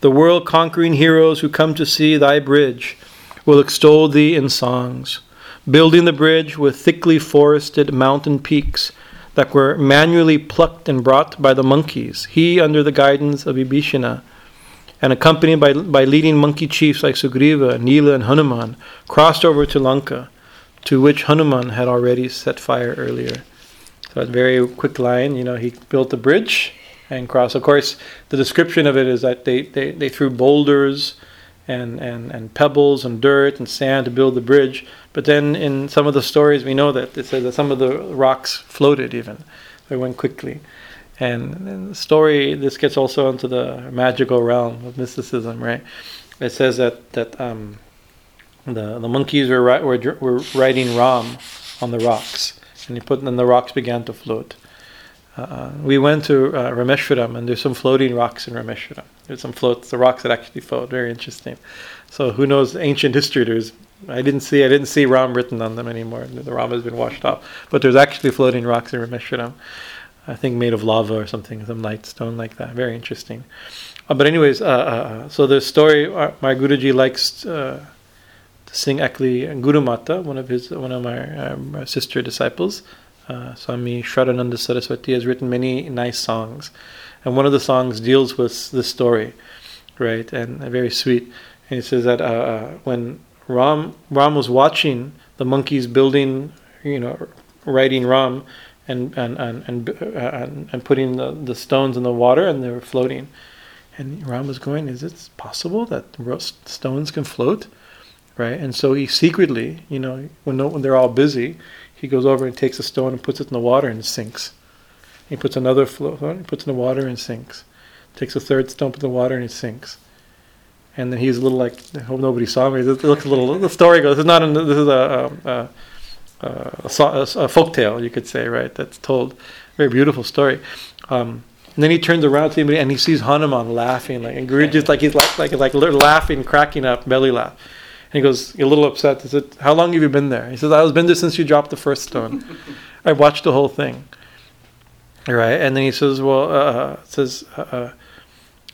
The world-conquering heroes who come to see thy bridge will extol thee in songs, building the bridge with thickly forested mountain peaks that were manually plucked and brought by the monkeys, he under the guidance of Vibhishana, and accompanied by, by leading monkey chiefs like Sugriva, Nila, and Hanuman, crossed over to Lanka, to which Hanuman had already set fire earlier. So it's a very quick line, you know, he built the bridge and crossed. Of course, the description of it is that they, they, they threw boulders and, and, and pebbles and dirt and sand to build the bridge. But then in some of the stories we know that it says that some of the rocks floated even. They went quickly. And in the story, this gets also into the magical realm of mysticism, right? It says that, that um, the, the monkeys were, were, were riding Ram on the rocks. And he put, and the rocks began to float. Uh, we went to uh, Rameshwaram, and there's some floating rocks in Rameshwaram. There's some floats, the rocks that actually float. Very interesting. So who knows ancient history? There's I didn't see I didn't see Ram written on them anymore. The Ram has been washed off. But there's actually floating rocks in Rameshwaram. I think made of lava or something, some light stone like that. Very interesting. Uh, but anyways, uh, uh, so the story uh, my Guruji likes uh, to sing actually Gurumata, one of his one of my, uh, my sister disciples. Uh, Swami Shraddhananda Saraswati has written many nice songs, and one of the songs deals with this story, right? And uh, very sweet. And he says that uh, uh, when Ram Ram was watching the monkeys building, you know, riding Ram, and and and and, uh, and, and putting the, the stones in the water, and they were floating, and Ram was going, "Is it possible that stones can float?" Right? And so he secretly, you know, when no, when they're all busy, he goes over and takes a stone and puts it in the water and it sinks. He puts another stone, puts in the water and sinks. Takes a third stone, puts in the water and it sinks. And then he's a little like, I hope nobody saw me. It looks a little. The story goes. This is not. An, this is a a, a, a a folk tale, you could say, right? That's told. Very beautiful story. Um, and then he turns around to him and he sees Hanuman laughing, like, and Guruji's like he's like like like laughing, cracking up, belly laugh. And he goes a little upset. He said, "How long have you been there?" He says, "I've been there since you dropped the first stone. I watched the whole thing." All right, and then he says, "Well, uh, says." Uh,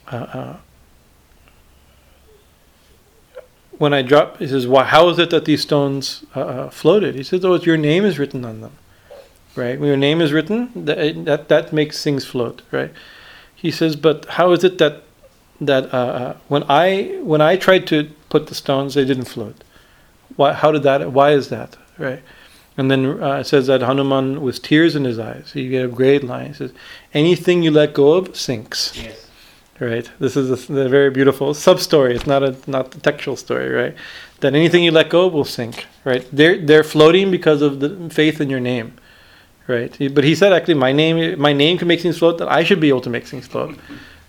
uh, uh, when I dropped, he says, "Why? How is it that these stones uh, floated?" He says, "Oh, your name is written on them, right? When your name is written, that that, that makes things float, right?" He says, "But how is it that that uh, when I when I tried to put the stones, they didn't float? Why? How did that? Why is that, right?" And then uh, it says that Hanuman, with tears in his eyes, you get a great line. It says, "Anything you let go of sinks." Yes. Right. This is a, a very beautiful sub-story. It's not a not the textual story, right? That anything you let go of will sink. Right. They're they're floating because of the faith in your name, right? But he said, actually, my name my name can make things float. That I should be able to make things float.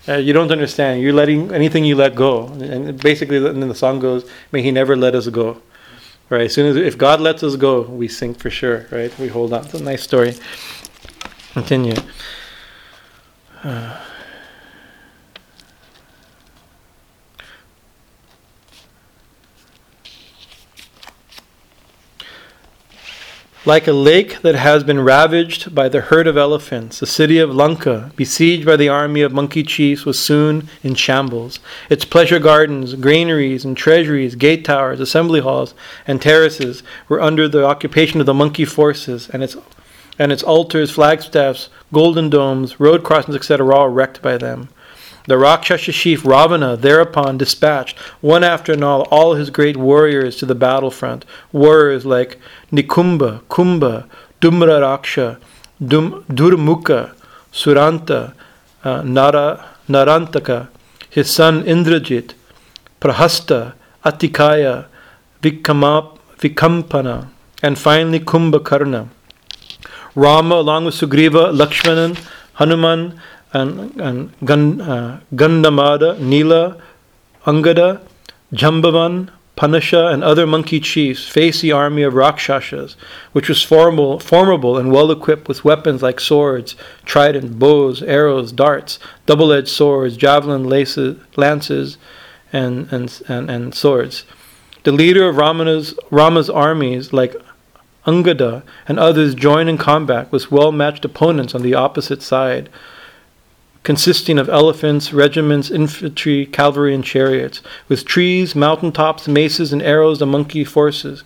Uh, you don't understand. You're letting anything you let go, and basically, and then the song goes, "May He never let us go." Right, as soon as if God lets us go, we sink for sure. Right, we hold on. It's a nice story. Continue. Uh, like a lake that has been ravaged by the herd of elephants, the city of Lanka, besieged by the army of monkey chiefs, was soon in shambles. Its pleasure gardens, granaries and treasuries, gate towers, assembly halls, and terraces were under the occupation of the monkey forces, and its and its altars, flagstaffs, golden domes, road crossings, et cetera, were all wrecked by them. The Rakshasa chief Ravana thereupon dispatched, one after another, all his great warriors to the battlefront. Warriors like Nikumba, Kumba, Dumra Raksha, Dum, Durmukha, Suranta, uh, Nara, Narantaka, his son Indrajit, Prahasta, Atikaya, Vikama, Vikampana, and finally Kumbhakarna. Rama, along with Sugriva, Lakshmanan, Hanuman, and, and Gan, uh, Gandamada, Nila, Angada, Jambavan, Panasha, and other monkey chiefs faced the army of Rakshasas, which was formidable, formidable and well-equipped with weapons like swords, trident, bows, arrows, darts, double-edged swords, javelin, laces, lances, and, and, and, and swords. The leader of Ramana's, Rama's armies, like Angada and others, joined in combat with well-matched opponents on the opposite side, consisting of elephants, regiments, infantry, cavalry, and chariots. With trees, mountaintops, maces, and arrows, the monkey forces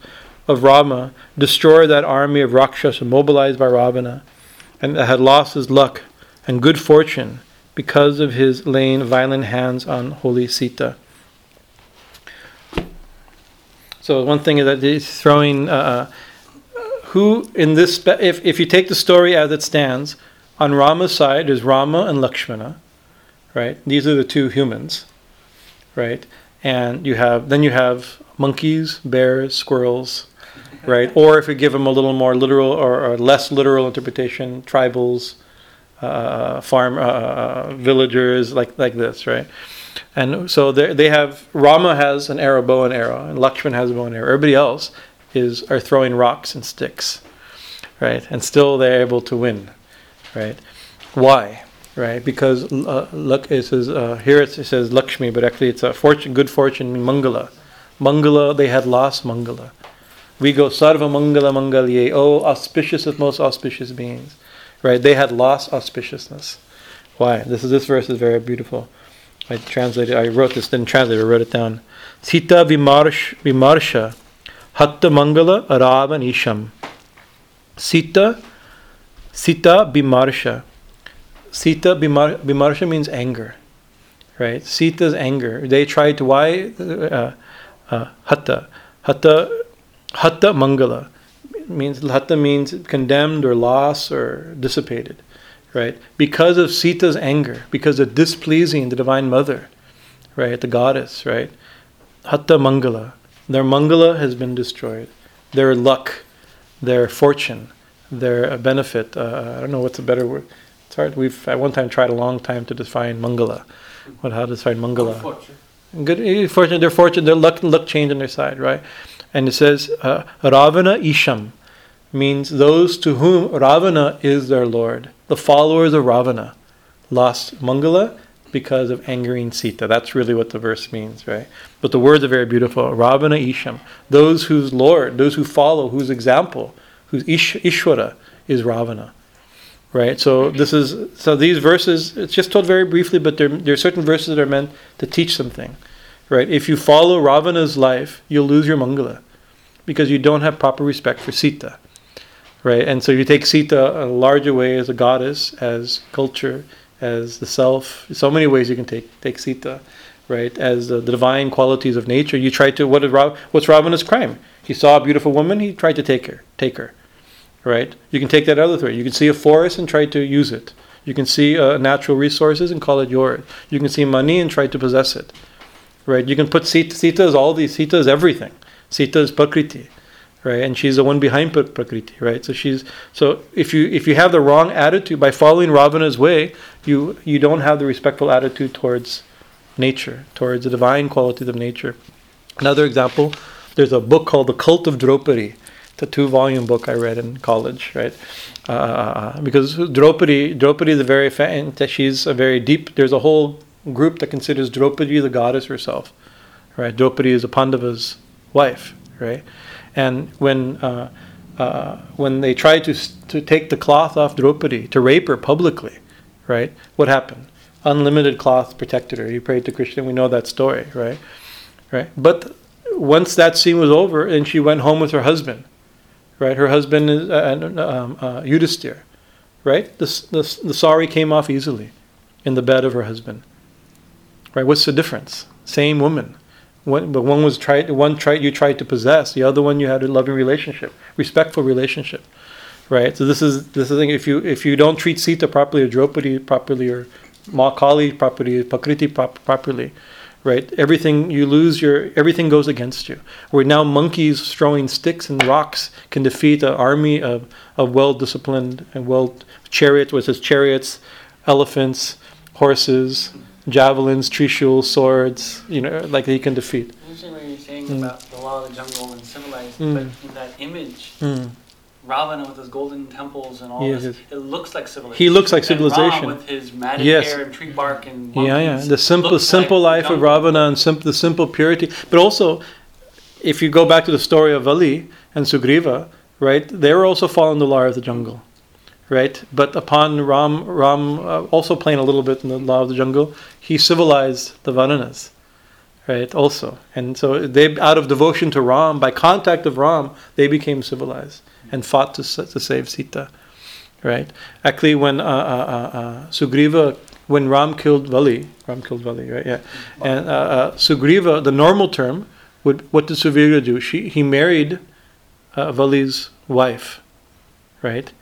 of Rama destroyed that army of Rakshasa mobilized by Ravana, and that had lost his luck and good fortune because of his laying violent hands on holy Sita. So one thing is that he's throwing, uh, who in this, spe- if, if you take the story as it stands, on Rama's side is Rama and Lakshmana, right? These are the two humans, right? And you have then you have monkeys, bears, squirrels, right? Or if you give them a little more literal or, or less literal interpretation, tribals, uh, farm uh, villagers, like like this, right? And so they they have Rama has an arrow, bow and arrow, and Lakshmana has a bow and arrow. Everybody else is are throwing rocks and sticks, right? And still they're able to win. Right? Why? Right? Because uh, look, it says uh, here it says Lakshmi, but actually it's a fortune, good fortune, Mangala. Mangala, they had lost Mangala. We go Sarva Mangala Mangalye. Oh, auspicious of most auspicious beings. Right? They had lost auspiciousness. Why? This is this verse is very beautiful. I translated. I wrote this. Didn't translate. I wrote it down. Sita vimarsh vimarsha, hatta mangala aravanisham. Sita. Sita Bimarsha. Sita bimar, Bimarsha means anger, right? Sita's anger. They tried to, why? Uh, uh, Hatta. Hatta. Hatta Mangala. Means, Hatta means condemned or lost or dissipated, right? Because of Sita's anger, because of displeasing the Divine Mother, right? The Goddess, right? Hatta Mangala. Their Mangala has been destroyed. Their luck, their fortune, their benefit. Uh, I don't know what's a better word. It's hard. We've at one time tried a long time to define Mangala. What? How to define Mangala? Fortune. Good fortune. Their fortune. Their luck. Luck change on their side, right? And it says uh, Ravana Isham means those to whom Ravana is their lord. The followers of Ravana lost Mangala because of angering Sita. That's really what the verse means, right? But the words are very beautiful. Ravana Isham. Those whose lord, those who follow, whose example, who's Ish, Ishvara, is Ravana, right? So this is so these verses. It's just told very briefly, but there there are certain verses that are meant to teach something, right? If you follow Ravana's life, you'll lose your Mangala because you don't have proper respect for Sita, right? And so you take Sita a larger way as a goddess, as culture, as the self. So many ways you can take take Sita, right? As the, the divine qualities of nature. You try to, what is Ra- what's Ravana's crime? He saw a beautiful woman, he tried to take her, take her, right? You can take that other way. You can see a forest and try to use it. You can see uh, natural resources and call it yours. You can see money and try to possess it, right? You can put Sita, Sita is all these, Sita is everything. Sita is Prakriti, right? And she's the one behind Prakriti, right? So she's so if you if you have the wrong attitude by following Ravana's way, you you don't have the respectful attitude towards nature, towards the divine qualities of nature. Another example, there's a book called The Cult of Draupadi. It's a two-volume book I read in college, right? Uh, because Draupadi, Draupadi is a very fan, she's a very deep. There's a whole group that considers Draupadi the goddess herself, right? Draupadi is a Pandava's wife, right? And when uh, uh, when they tried to to take the cloth off Draupadi to rape her publicly, right? What happened? Unlimited cloth protected her. He prayed to Krishna. We know that story, right? Right. But once that scene was over, and she went home with her husband, right? Her husband is uh, um, uh, Yudhisthira, right? The, the the sari came off easily in the bed of her husband, right? What's the difference? Same woman. One, but one was tried. One tried. You tried to possess. The other one, you had a loving relationship, respectful relationship, right? So this is this is the thing. If you if you don't treat Sita properly, or Draupadi properly, or Ma Kali properly, Prakriti prop- properly, right? Everything you lose your everything goes against you. Where now monkeys throwing sticks and rocks can defeat an army of of well disciplined and well chariots. What says chariots, elephants, horses, javelins, trishul, swords, you know, like they can defeat. Usually when you're saying mm. about the law of the jungle and civilized, mm. but in that image, mm. Ravana with his golden temples and all yes, this, it looks like civilization. He looks like civilization. And Ra with his matted yes. hair and tree bark and monkeys. Yeah, yeah. The simple simple like life of Ravana and simple, the simple purity. But also, if you go back to the story of Ali and Sugriva, right, they were also following the law of the jungle. Right, but upon Ram, Ram uh, also playing a little bit in the law of the jungle, he civilized the Vananas, right? Also, and so they, out of devotion to Ram, by contact of Ram, they became civilized and fought to to save Sita, right? Actually, when uh, uh, uh, Sugriva, when Ram killed Vali, Ram killed Vali, right? Yeah, and uh, uh, Sugriva, the normal term, would what did Sugriva do? She he married uh, Vali's wife, right?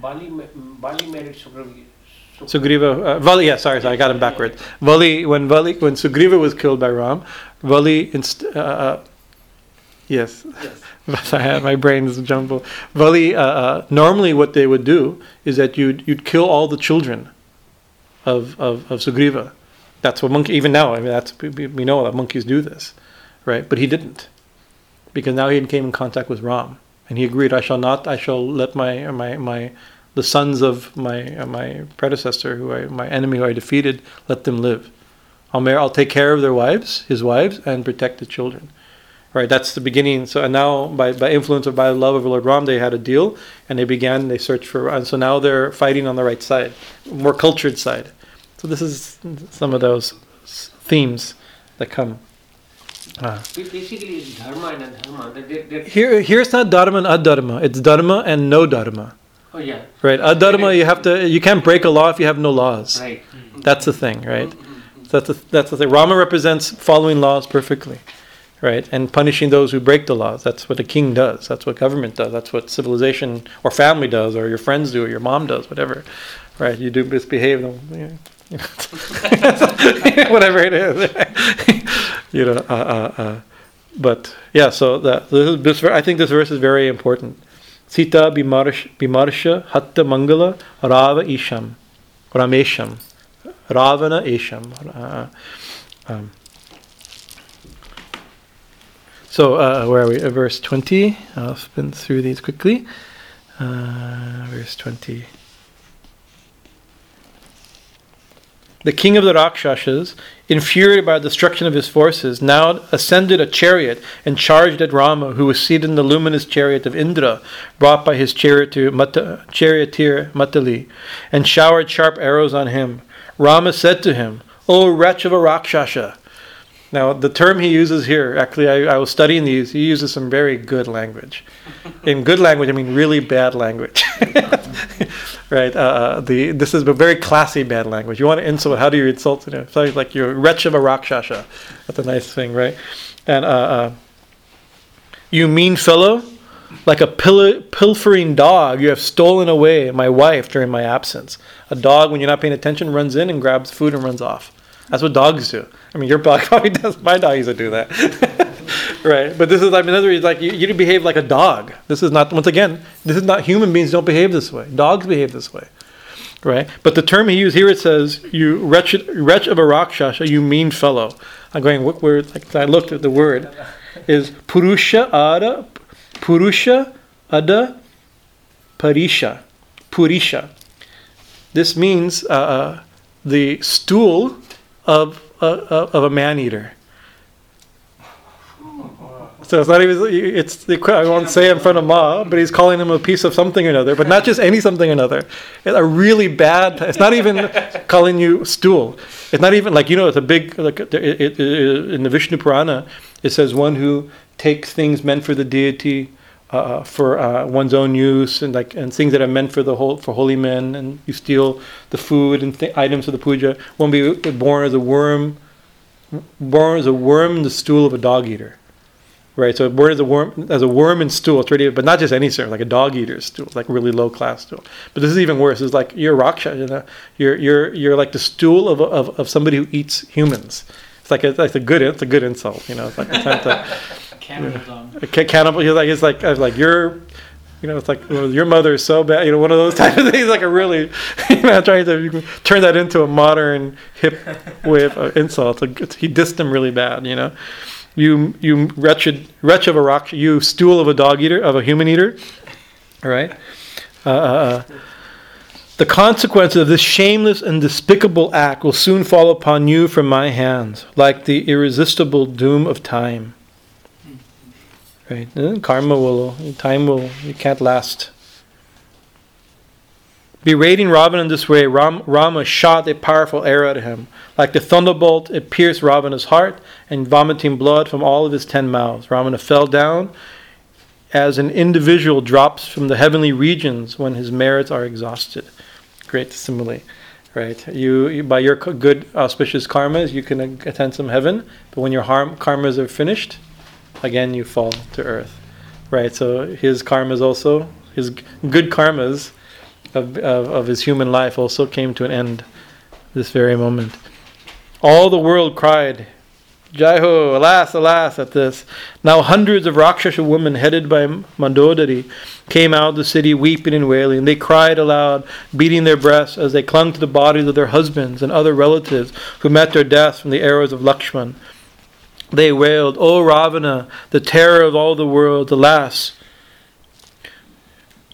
Bali, Bali married Sugriva. Sugriva, uh, Vali, yeah, sorry, sorry, I got him backwards. Vali, when Vali, when Sugriva was killed by Ram, Vali, inst- uh, uh, yes, yes. my brain is a jumble. Vali, uh, uh, normally what they would do is that you'd you'd kill all the children of of, of Sugriva. That's what monkey. Even now, I mean, that's we, we know that monkeys do this, right? But he didn't, because now he came in contact with Ram. And he agreed, I shall not, I shall let my, my, my the sons of my my predecessor, who I, my enemy who I defeated, let them live. I'll, mar- I'll take care of their wives, his wives, and protect the children. Right, that's the beginning. So and now, by, by influence or by the love of Lord Ram, they had a deal, and they began, they searched for, and so now they're fighting on the right side, more cultured side. So this is some of those themes that come. Ah. Basically, it's dharma and adharma. They're, they're here, here it's not dharma and adharma. It's dharma and no dharma. Oh yeah. Right. Adharma, you have to. You can't break a law if you have no laws. Right. Mm-hmm. That's the thing, right? Mm-hmm. That's the that's the thing. Rama represents following laws perfectly, right, and punishing those who break the laws. That's what a king does. That's what government does. That's what civilization or family does, or your friends do, or your mom does, whatever. Right. You do misbehave. Yeah. Whatever it is. You know, uh, uh, uh. But yeah, so that, this, this I think this verse is very important. Sita bimarsha, bimarsha hatta mangala rava isham, ramesham, ravana isham. Uh, um. So uh, where are we? Uh, verse twenty. I'll spin through these quickly. Uh, verse twenty. The king of the Rakshasas, infuriated by the destruction of his forces, now ascended a chariot and charged at Rama, who was seated in the luminous chariot of Indra, brought by his charioteer Matali, and showered sharp arrows on him. Rama said to him, "O wretch of a Rakshasa, Now, the term he uses here, actually, I, I was studying these. He uses some very good language. In good language, I mean really bad language. Right? Uh, the This is a very classy bad language. You want to insult, how do you insult? You know, it's like you're wretch of a Rakshasa. That's a nice thing, right? And uh, uh, you mean fellow, like a pil- pilfering dog, you have stolen away my wife during my absence. A dog, when you're not paying attention, runs in and grabs food and runs off. That's what dogs do. I mean, your dog probably does. My dog used to do that. Right? But this is, I mean, another reason, like, you, you behave like a dog. This is not, once again, this is not, human beings don't behave this way. Dogs behave this way. Right? But the term he used here, it says, you wretched, wretch of a Rakshasa, you mean fellow. I'm going, what word? Like, I looked at the word. Is Purusha Ada, Purusha Ada Parisha. Purisha. This means uh, uh, the stool of a, of a man-eater. So it's not even, it's the, I won't say in front of Ma, but he's calling him a piece of something or another, but not just any something or another. It's a really bad, it's not even calling you stool. It's not even, like, you know, it's a big, like it, it, it, in the Vishnu Purana, it says one who takes things meant for the deity, uh, for uh, one's own use, and like and things that are meant for the whole, for holy men, and you steal the food and th- items of the puja, one be born as a worm, born as a worm in the stool of a dog eater, right? So born as a worm, as a worm in stool, it's really, but not just any stool, like a dog eater's stool, like really low class stool. But this is even worse. It's like you're raksha, you know, you're you're you're like the stool of of, of somebody who eats humans. It's like a, it's a good it's a good insult, you know. It's like it's to, cannibal. Yeah. Cannibal. He's like, it's like, I was like, your, you know, it's like, well, your mother is so bad. You know, one of those type of things. Like a really, you know, trying to you can turn that into a modern hip way of insult. It's like, it's, he dissed him really bad. You know, you you wretched wretch of a rock, you stool of a dog eater, of a human eater. All right. Uh, uh, the consequences of this shameless and despicable act will soon fall upon you from my hands, like the irresistible doom of time. Right, karma will, time will, you can't last. Berating Ravana in this way, Ram, Rama shot a powerful arrow at him. Like the thunderbolt, it pierced Ravana's heart, and vomiting blood from all of his ten mouths. Ravana fell down as an individual drops from the heavenly regions when his merits are exhausted. Great simile. Right, you, you by your good auspicious karmas, you can attend some heaven, but when your harm, karmas are finished, again, you fall to earth, right? So his karmas also, his good karmas of, of of his human life also came to an end this very moment. All the world cried, Jai ho, alas, alas, at this. Now hundreds of Rakshasa women headed by Mandodari came out of the city weeping and wailing. They cried aloud, beating their breasts as they clung to the bodies of their husbands and other relatives who met their deaths from the arrows of Lakshman. They wailed, O Ravana, the terror of all the world, alas,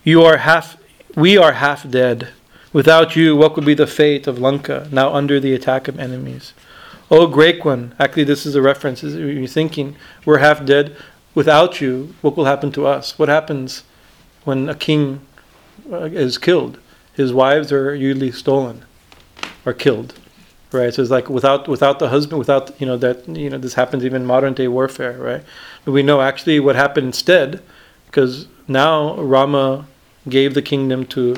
you are half, we are half dead. Without you, what would be the fate of Lanka, now under the attack of enemies? O Great One, actually this is a reference, you're thinking, we're half dead. Without you, what will happen to us? What happens when a king is killed? His wives are usually stolen or killed. Right, so it's like without without the husband, without, you know, that, you know, this happens even in modern day warfare, right? But we know actually what happened instead, because now Rama gave the kingdom to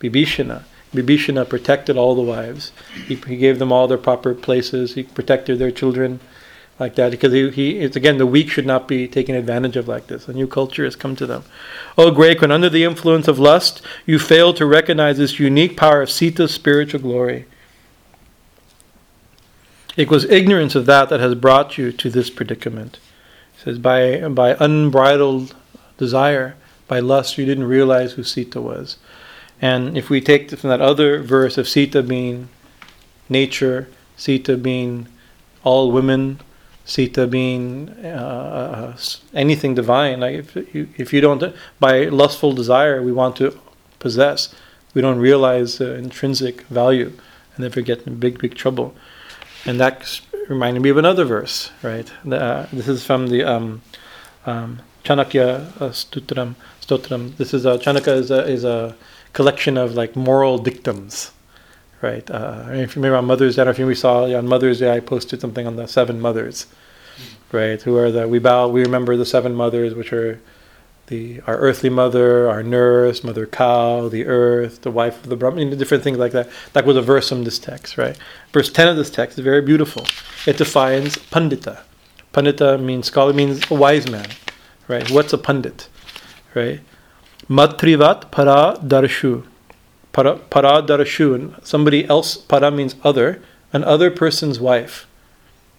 Bibhishana. Bibhishana protected all the wives. He, he gave them all their proper places. He protected their children, like that. Because he, he it's again, the weak should not be taken advantage of like this. A new culture has come to them. Oh, Great One, under the influence of lust, you fail to recognize this unique power of Sita's spiritual glory. It was ignorance of that that has brought you to this predicament. It says, by by unbridled desire, by lust, you didn't realize who Sita was. And if we take from that other verse of Sita being nature, Sita being all women, Sita being uh, anything divine, like if you, if you don't, by lustful desire, we want to possess. We don't realize the intrinsic value, and then we get in big, big trouble. And that reminded me of another verse, right? Uh, this is from the um, um, Chanakya uh, Stutram. Stotram. This is a, Chanakya is a, is a collection of like moral dictums, right? Uh, if you remember on Mother's Day, I don't know if you we saw yeah, on Mother's Day, I posted something on the seven mothers, mm-hmm. right? Who are the we bow? We remember the seven mothers, which are the our earthly mother, our nurse, mother cow, the earth, the wife of the Brahman, you know, different things like that. That was a verse from this text, right? Verse ten of this text is very beautiful. It defines pandita. Pandita means scholar, means a wise man, right? What's a pandit, right? Matrivat para darshu. Para, para darashun. Somebody else, para means other, another person's wife,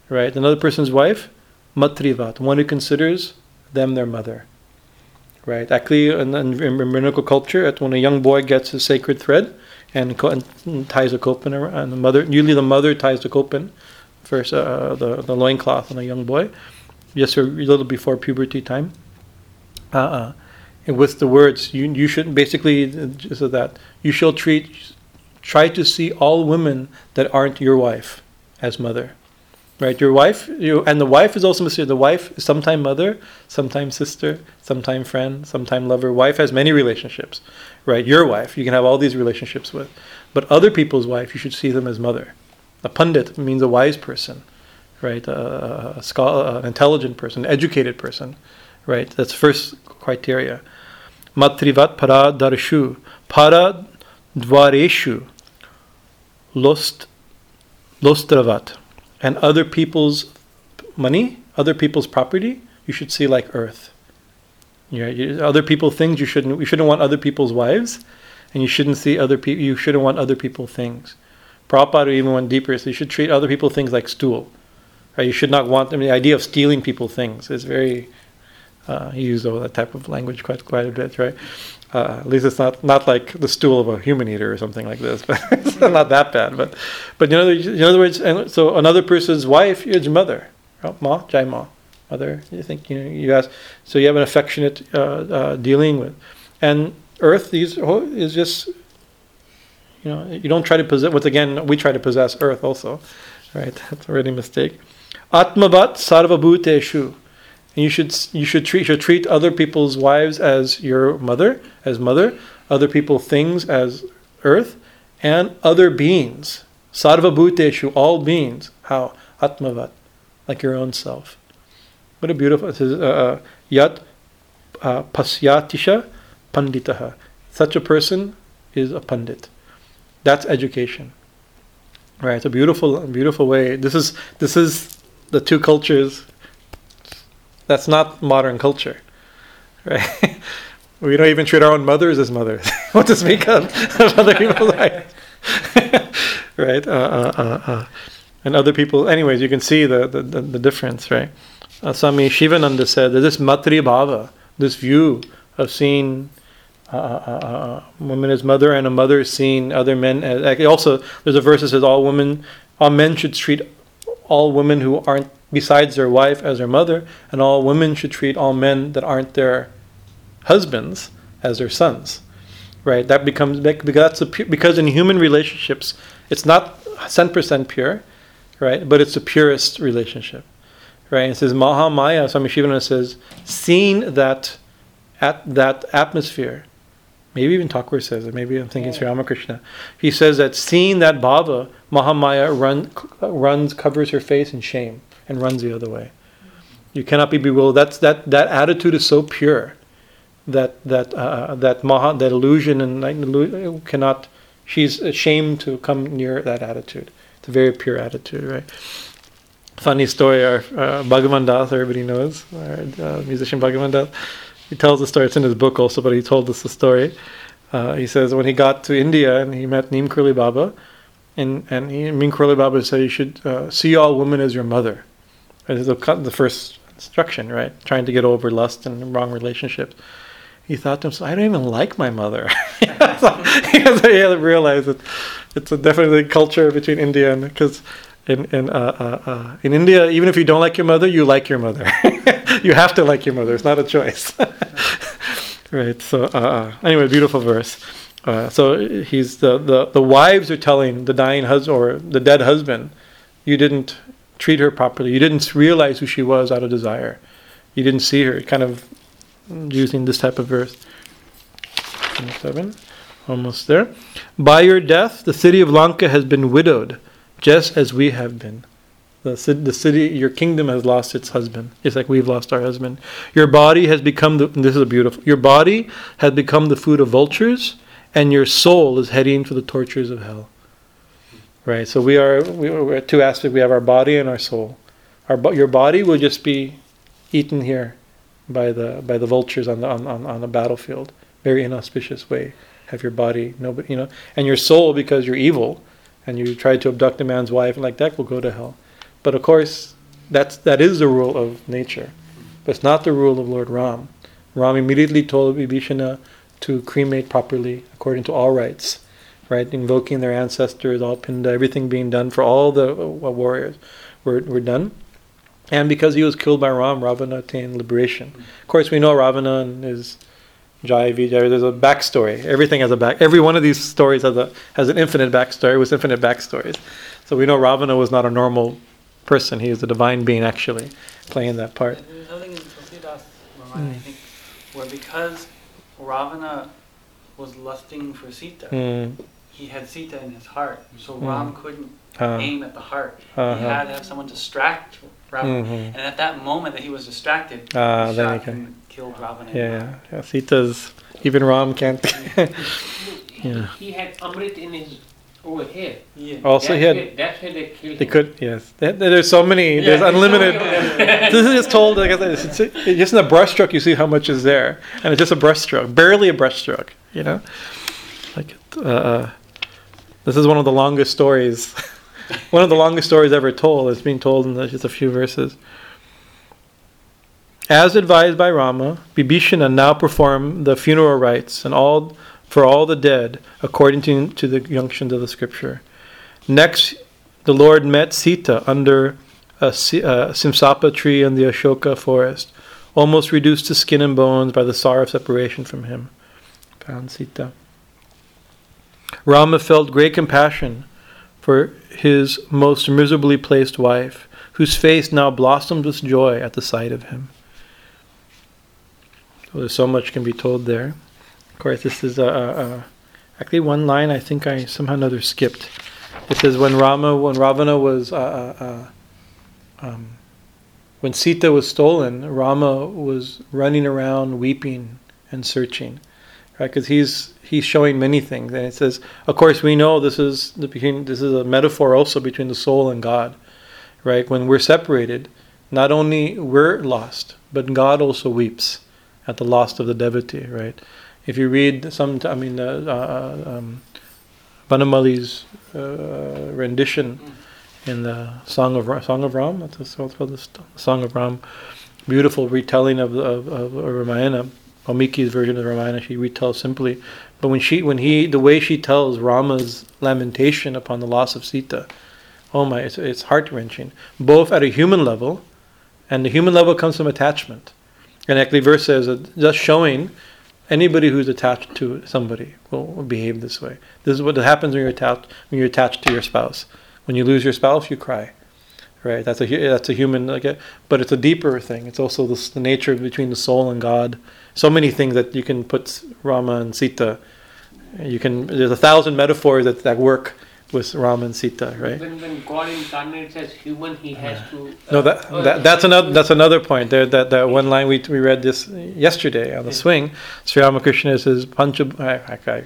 right? Another person's wife, matrivat, one who considers them their mother, right? Actually, in, in, in rabbinical culture, it's when a young boy gets his sacred thread and, and ties a kopin around, and the mother, usually the mother ties the kopin, first uh, the, the loincloth on a young boy, just a little before puberty time. Uh-uh. And with the words, you you should basically so that you shall treat, try to see all women that aren't your wife as mother, right? Your wife, you and the wife is also mistaken. The wife is sometimes mother, sometimes sister, sometimes friend, sometimes lover. Wife has many relationships, right? Your wife, you can have all these relationships with, but other people's wife, you should see them as mother. A pundit means a wise person, right? A, a scholar, an intelligent person, an educated person, right? That's first criteria. Matrivat para darshu, para dvareshu, lost, lostravat, and other people's money, other people's property, you should see like earth. You know, you, other people's things, you shouldn't. You shouldn't want other people's wives, and you shouldn't see other people. You shouldn't want other people's things. Prabhupada even went deeper. So you should treat other people's things like stool. Right? You should not want. I mean, the idea of stealing people's things is very. Uh, he used all that type of language quite quite a bit, right? Uh, at least it's not, not like the stool of a human eater or something like this, but it's not that bad. But but you know, in other words, and so another person's wife, your mother, oh, ma, jai ma, mother. You think you know, you ask, so you have an affectionate uh, uh, dealing with, and earth. These is just you know you don't try to possess. Once again, we try to possess earth also, right? That's already a mistake. Atmavat sarvabhuteshu. And you should you should treat you should treat other people's wives as your mother, as mother, other people's things as earth, and other beings. Sarva bhuteshu, all beings. How? Atmavat, like your own self. What a beautiful. It says uh, yat uh, pasyatisha panditaha. Such a person is a pandit. That's education. Right. It's a beautiful, beautiful way. This is this is the two cultures. That's not modern culture, right? We don't even treat our own mothers as mothers. What to speak of other people, like, right? Uh, uh, uh, uh. And other people, anyways, you can see the the, the, the difference, right? Uh, Swami Shivananda said that this matri bhava, this view of seeing a uh, uh, uh, woman as mother and a mother seeing other men as. Also, there's a verse that says all women, all men should treat all women who aren't besides their wife as their mother, and all women should treat all men that aren't their husbands as their sons, right? That becomes because that's a pu- because in human relationships it's not one hundred percent pure, right? But it's the purest relationship, right? It says Mahamaya. Swami Shivananda says, seeing that at that atmosphere, maybe even Thakur says it. Maybe I'm thinking yeah. Sri Ramakrishna. He says that seeing that bhava, Mahamaya run, runs, covers her face in shame. And runs the other way. You cannot be bewildered. That's that. That attitude is so pure, that that uh, that maha, that illusion, and cannot. She's ashamed to come near that attitude. It's a very pure attitude, right? Funny story. Our uh, Bhagavan Das, everybody knows, our uh, musician Bhagavan Das. He tells the story. It's in his book also, but he told us the story. Uh, he says when he got to India and he met Neem Kurli Baba, and and he, Neem Kurli Baba said you should uh, see all women as your mother. This is the first instruction, right? Trying to get over lust and wrong relationships. He thought to himself, I don't even like my mother. so, because he had to realize that it's a definitely culture between India and... Because in, in, uh, uh, uh, in India, even if you don't like your mother, you like your mother. You have to like your mother. It's not a choice. Right, so... Uh, anyway, beautiful verse. Uh, so he's the, the, the wives are telling the dying husband or the dead husband, you didn't... treat her properly. You didn't realize who she was out of desire. You didn't see her. Kind of using this type of verse. Seven. Almost there. By your death, the city of Lanka has been widowed, just as we have been. The city, the city, your kingdom has lost its husband. It's like we've lost our husband. Your body has become the. This is a beautiful. Your body has become the food of vultures, and your soul is heading for the tortures of hell. Right. So we are. We are two aspects. We have our body and our soul. Our your body will just be eaten here by the by the vultures on the on on, on the battlefield. Very inauspicious way. Have your body, nobody, you know, and your soul, because you're evil, and you try to abduct a man's wife and like that, will go to hell. But of course, that's that is the rule of nature, but it's not the rule of Lord Ram. Ram immediately told Vibhishana to cremate properly according to all rites, right? Invoking their ancestors, all Pinda, everything being done for all the warriors were were done. And because he was killed by Ram, Ravana attained liberation. Of course, we know Ravana and his Jaya Vijaya. There's a backstory. Everything has a back. Every one of these stories has a has an infinite backstory with infinite backstories. So we know Ravana was not a normal person. He is a divine being, actually playing that part. And another thing is, Tulsidas reminded, mm. I think, where because Ravana was lusting for Sita, mm. he had Sita in his heart, so mm. Ram couldn't uh, aim at the heart. Uh-huh. He had to have someone distract Ravana, mm-hmm. and at that moment that he was distracted, uh, he shot and killed Ravana. Yeah, yeah. yeah, Sita's even Ram can't. yeah. He had Amrit in his. Over here. Yeah. Also, that's he had. Where, that's where they killed. They him. Could, yes. That, there's so many. Yeah, there's unlimited. This is just told. Like I said, it's, it's, it's just in a brushstroke, you see how much is there, and it's just a brushstroke, barely a brushstroke. You know, like uh, this is one of the longest stories, one of the longest stories ever told. It's being told in just a few verses. As advised by Rama, Bibhishana now performed the funeral rites and all. For all the dead, according to, to the junctions of the scripture. Next, the Lord met Sita under a, a Simsapa tree in the Ashoka forest, almost reduced to skin and bones by the sorrow of separation from him. Found Sita. Rama felt great compassion for his most miserably placed wife, whose face now blossomed with joy at the sight of him. So there's so much can be told there. Of course, this is uh, uh, actually one line I think I somehow or another skipped. It says when Rama, when Ravana was, uh, uh, uh, um, when Sita was stolen, Rama was running around weeping and searching, right? Because he's he's showing many things, and it says, of course, we know this is the between, this is a metaphor also between the soul and God, right? When we're separated, not only we're lost, but God also weeps at the loss of the devotee, right? If you read some, I mean, uh, uh, um, Vanamali's uh, rendition in the Song of Ra- Song of Ram, that's what's called the Song of Ram, beautiful retelling of, of of Ramayana, Valmiki's version of Ramayana. She retells simply, but when she, when he, the way she tells Rama's lamentation upon the loss of Sita, oh my, it's, it's heart wrenching. Both at a human level, and the human level comes from attachment, and actually, verse says just showing. Anybody who's attached to somebody will, will behave this way. This is what happens when you're attached. When you're attached to your spouse, when you lose your spouse, you cry, right? That's a that's a human. Like a, but it's a deeper thing. It's also the, the nature between the soul and God. So many things that you can put Rama and Sita. You can. There's a thousand metaphors that, that work with Rama and Sita, right? When, when God incarnates as human, He has uh, to. Uh, no, that, uh, that that's another that's another point. There, that that one line we we read this yesterday on the swing. Sri Ramakrishna says, "Panchab." I, I, I,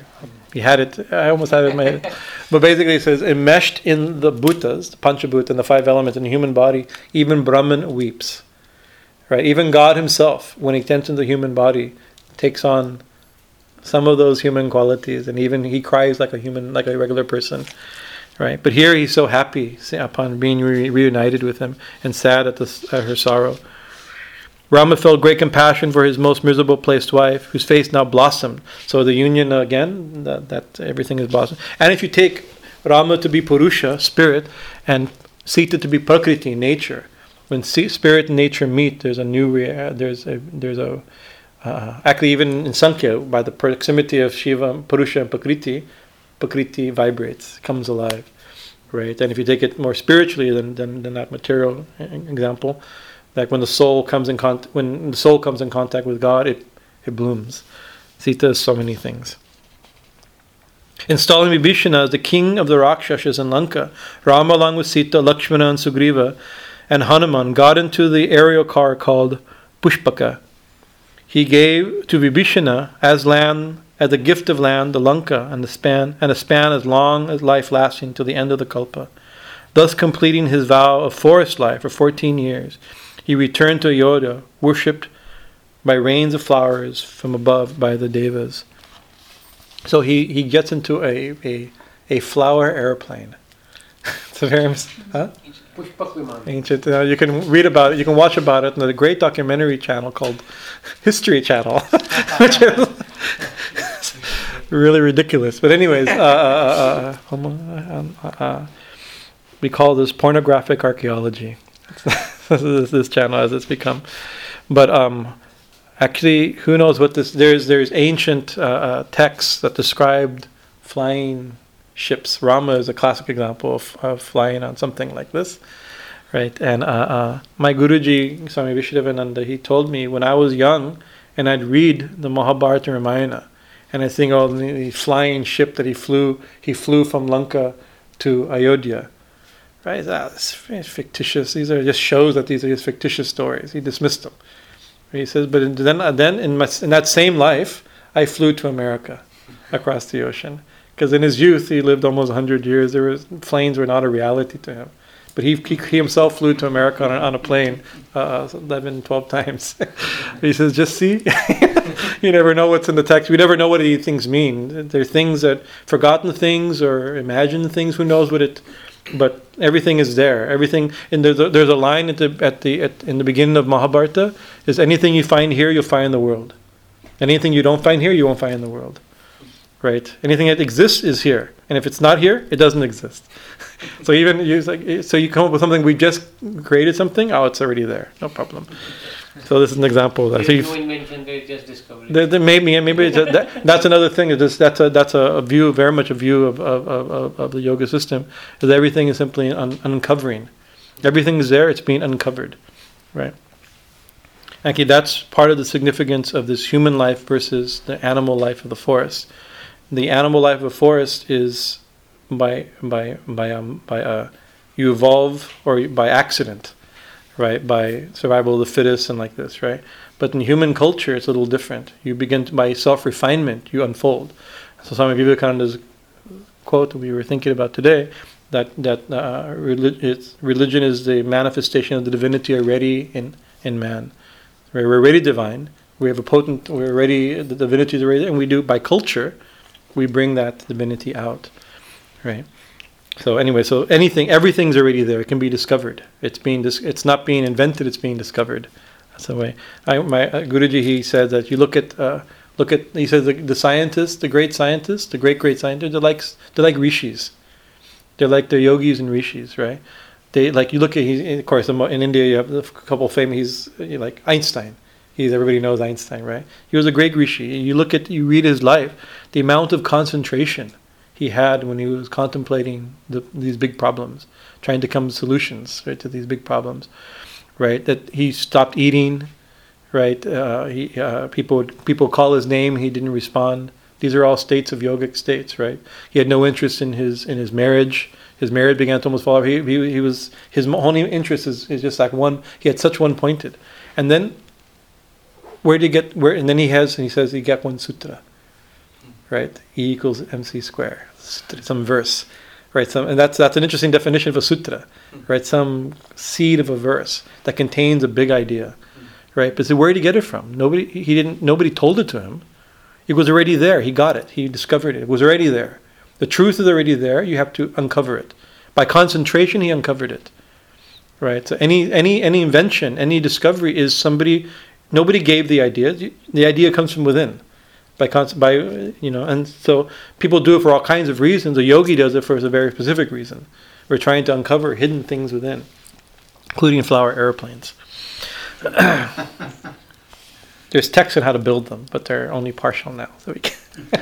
he had it. I almost had it in my head, but basically it says, "Enmeshed in the bhutas, the panchabhuta, and the five elements in the human body, even Brahman weeps." Right, even God Himself, when He enters into the human body, takes on some of those human qualities, and even he cries like a human, like a regular person, right? But here he's so happy upon being re- reunited with him, and sad at, the, at her sorrow. Rama felt great compassion for his most miserable placed wife, whose face now blossomed. So the union again, that, that everything is blossomed. And if you take Rama to be Purusha, spirit, and Sita to be Prakriti, nature, when spirit and nature meet, there's a new, rea- there's a, there's a, Uh, actually, even in Sankhya, by the proximity of Shiva, Purusha, and Prakriti, Prakriti vibrates, comes alive, right? And if you take it more spiritually than than, than that material example, like when the soul comes in contact, when the soul comes in contact with God, it it blooms. Sita is so many things. installing Vibhishana as the king of the Rakshasas in Lanka. Rama, along with Sita, Lakshmana and Sugriva, and Hanuman, got into the aerial car called Pushpaka. He gave to Vibhishana as land, as a gift of land, the Lanka, and the span, and a span as long as life lasting till the end of the Kalpa. Thus completing his vow of forest life for fourteen years, he returned to Ayodhya, worshipped by rains of flowers from above by the devas. So he, he gets into a, a, a flower airplane. It's a very... Huh? Ancient, uh, you can read about it, you can watch about it on the great documentary channel called History Channel, which is really ridiculous. But anyways, uh, uh, uh, uh, uh, we call this pornographic archaeology. This is this channel as it's become. But um, actually, who knows what this... There's, there's ancient uh, uh, texts that described flying... ships. Rama is a classic example of, of flying on something like this, right? And uh, uh, my Guruji, Swami Vishedevananda, he told me when I was young, and I'd read the Mahabharata and Ramayana, and I think, oh, the, the flying ship that he flew, he flew from Lanka to Ayodhya, right? That's fictitious. These are just shows that these are just fictitious stories. He dismissed them. He says, but then, then in, my, in that same life, I flew to America, across the ocean. Because in his youth, he lived almost one hundred years. There was, planes were not a reality to him. But he, he, he himself flew to America on a, on a plane uh, eleven, twelve times. He says, just see, you never know what's in the text. We never know what these things mean. They're things that, forgotten things or imagined things, who knows what it, but everything is there. Everything, and there's a, there's a line at the, at the, at, in the beginning of Mahabharata, is anything you find here, you'll find in the world. Anything you don't find here, you won't find in the world. Right. Anything that exists is here, and if it's not here, it doesn't exist. So even you like, so you come up with something. We just created something. Oh, it's already there. No problem. So this is an example of that. There's so no invention. They just discovered. They, they maybe, maybe it's a, that, that's another thing. It's just, that's a that's a view, very much a view of of, of, of the yoga system. Is everything is simply un- uncovering. Everything is there. It's being uncovered. Right. Actually, that's part of the significance of this human life versus the animal life of the forest. The animal life of a forest is by by by um, by uh, you evolve or by accident, right? By survival of the fittest and like this, right? But in human culture, it's a little different. You begin to, by self-refinement, you unfold. So Swami Vivekananda's quote we were thinking about today, that that uh, relig- it's, religion is the manifestation of the divinity already in in man. Right? We're already divine. We have a potent. We're already the divinity is already, and we do by culture. We bring that divinity out, right? So anyway, so anything, everything's already there. It can be discovered. It's being, dis- it's not being invented. It's being discovered. That's the way. I, my uh, Guruji, he said that you look at, uh, look at. He says the, the scientists, the great scientists, the great great scientists, they're like they're like rishis. They're like the yogis and rishis, right? They like you look at. He, of course, in India, you have a couple of famous. He's like Einstein. He's, everybody knows Einstein, right? He was a great rishi. You look at, you read his life, the amount of concentration he had when he was contemplating the, these big problems, trying to come to solutions, right, to these big problems, right? That he stopped eating, right? Uh, he uh, people would, people call his name, he didn't respond. These are all states of yogic states, right? He had no interest in his in his marriage. His marriage began to almost fall off. He he, he was his only interest is, is just like one. He had such one pointed, and then. Where do you get where? And then he has, and he says he got one sutra, right? E equals mc square, some verse, right? Some, and that's that's an interesting definition of a sutra, right? Some seed of a verse that contains a big idea, right? But so where did he get it from? Nobody he didn't. Nobody told it to him. It was already there. He got it. He discovered it. It was already there. The truth is already there. You have to uncover it. By concentration, he uncovered it, right? So any any any invention, any discovery is somebody. Nobody gave the idea. The idea comes from within, by by you know. And so people do it for all kinds of reasons. A yogi does it for a very specific reason. We're trying to uncover hidden things within, including flower airplanes. There's texts on how to build them, but they're only partial now. So we can.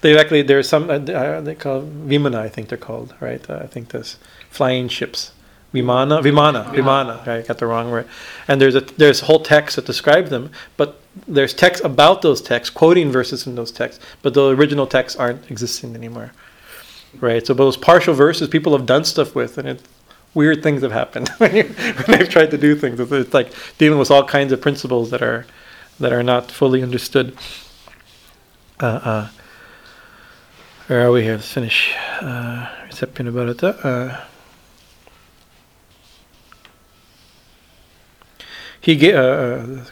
They actually there's some uh, they call Vimana. I think they're called right. Uh, I think there's flying ships. Vimana, Vimana, Vimana. Right, I got the wrong word. And there's a there's whole texts that describe them, but there's texts about those texts, quoting verses from those texts, but the original texts aren't existing anymore. Right, so those partial verses people have done stuff with, and it's, weird things have happened when, you, when they've tried to do things. It's, it's like dealing with all kinds of principles that are that are not fully understood. Uh, uh, where are we here? Let's finish. Uh, uh, he gave, uh, uh,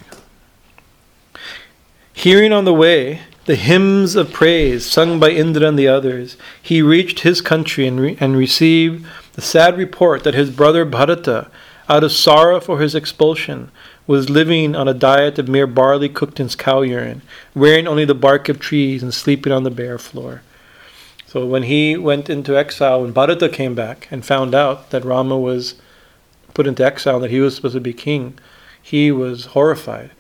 hearing on the way the hymns of praise sung by Indra and the others, he reached his country and, re- and received the sad report that his brother Bharata, out of sorrow for his expulsion, was living on a diet of mere barley cooked in cow urine, wearing only the bark of trees and sleeping on the bare floor. So when he went into exile, when Bharata came back and found out that Rama was put into exile, that he was supposed to be king, he was horrified.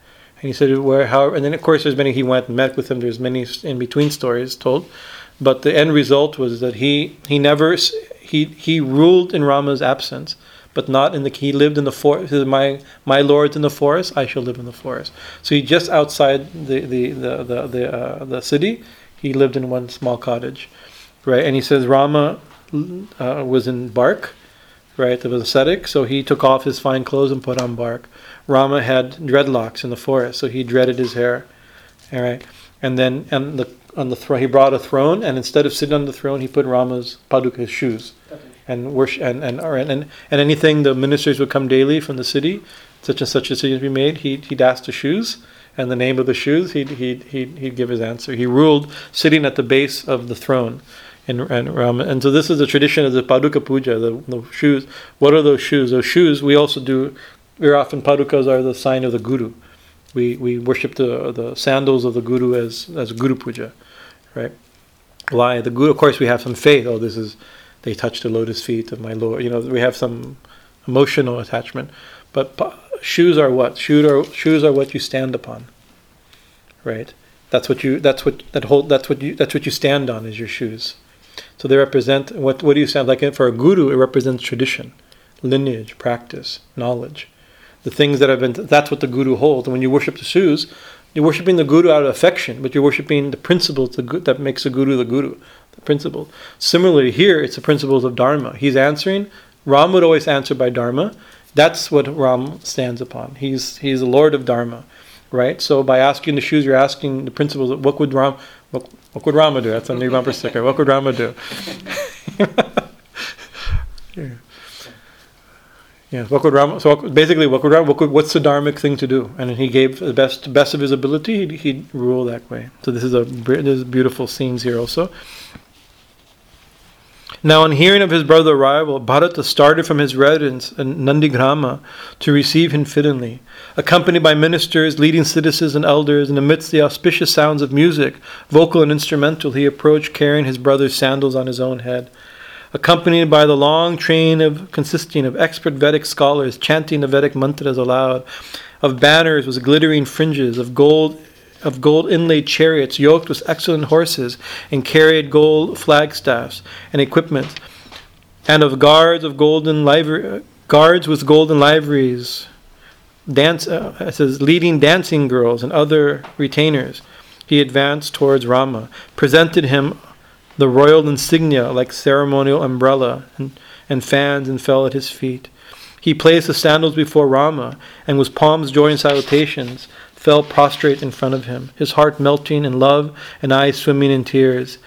And he said, "Where? How?" And then, of course, there's many. He went and met with him. There's many in between stories told, but the end result was that he he never he he ruled in Rama's absence, but not in the he lived in the forest. He said, "My my lord's in the forest. I shall live in the forest." So he just outside the the the the the, uh, the city, he lived in one small cottage, right? And he says Rama uh, was in bark, right? That was ascetic, so he took off his fine clothes and put on bark. Rama had dreadlocks in the forest, so he dreaded his hair. All right, and then and the on the throne he brought a throne, and instead of sitting on the throne, he put Rama's paduka's shoes, and worship and and and and anything the ministers would come daily from the city, such and such decisions be made. He he'd ask the shoes and the name of the shoes. He'd he he he'd give his answer. He ruled sitting at the base of the throne. And, and Rama, and so this is the tradition of the Paduka Puja, the, the shoes. What are those shoes? Those shoes we also do. We're often padukas are the sign of the guru. We we worship the the sandals of the guru as as guru puja, right? Why the guru? Of course, we have some faith. Oh, this is they touched the lotus feet of my lord. You know, we have some emotional attachment. But pa, shoes are what? Shoes are shoes are what you stand upon, right? That's what you. That's what that hold. That's what you. That's what you stand on is your shoes. So they represent, what What do you sound like? For a guru, it represents tradition, lineage, practice, knowledge. The things that have been, that's what the guru holds. And when you worship the shoes, you're worshiping the guru out of affection, but you're worshiping the principles that makes the guru the guru, the principle. Similarly here, it's the principles of dharma. He's answering. Ram would always answer by dharma. That's what Ram stands upon. He's he's the lord of dharma, right? So by asking the shoes, you're asking the principles of what would Ram... What, what could Rama do? That's a new bumper sticker. What could Rama do? yeah. yeah. What could Rama? So basically, what could Rama? What could, what's the dharmic thing to do? And he gave the best, best of his ability. He'd, he'd rule that way. So this is a there's beautiful scenes here also. Now, on hearing of his brother's arrival, Bharata started from his residence in Nandigrama to receive him fittingly. Accompanied by ministers, leading citizens, and elders, and amidst the auspicious sounds of music, vocal and instrumental, he approached carrying his brother's sandals on his own head. Accompanied by the long train of consisting of expert Vedic scholars chanting the Vedic mantras aloud, of banners with glittering fringes, of gold of gold inlaid chariots yoked with excellent horses and carried gold flagstaffs and equipment, and of guards of golden liver- guards with golden liveries, dance uh, it says leading dancing girls and other retainers. He advanced towards Rama, presented him the royal insignia like ceremonial umbrella and, and fans, and fell at his feet. He placed the sandals before Rama and with palms joined salutations fell prostrate in front of him, his heart melting in love and eyes swimming in tears.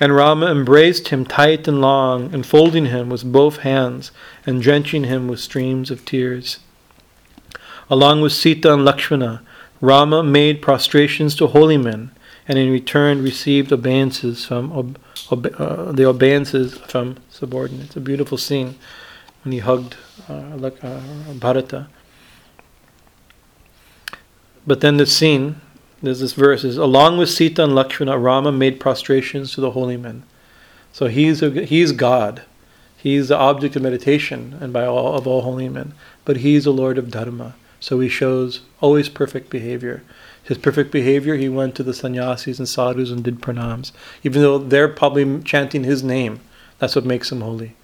And Rama embraced him tight and long, enfolding him with both hands and drenching him with streams of tears. Along with Sita and Lakshmana, Rama made prostrations to holy men, and in return received obeisances from ob, ob, uh, the obeisances from subordinates. It's a beautiful scene when he hugged uh, uh, Bharata. But then the scene, there's this verse, is along with Sita and Lakshmana, Rama made prostrations to the holy men. So he's a, he's God, he's the object of meditation and by all of all holy men. But he's the Lord of Dharma, so he shows always perfect behavior. His perfect behavior, he went to the sannyasis and sadhus and did pranams, even though they're probably chanting his name. That's what makes him holy,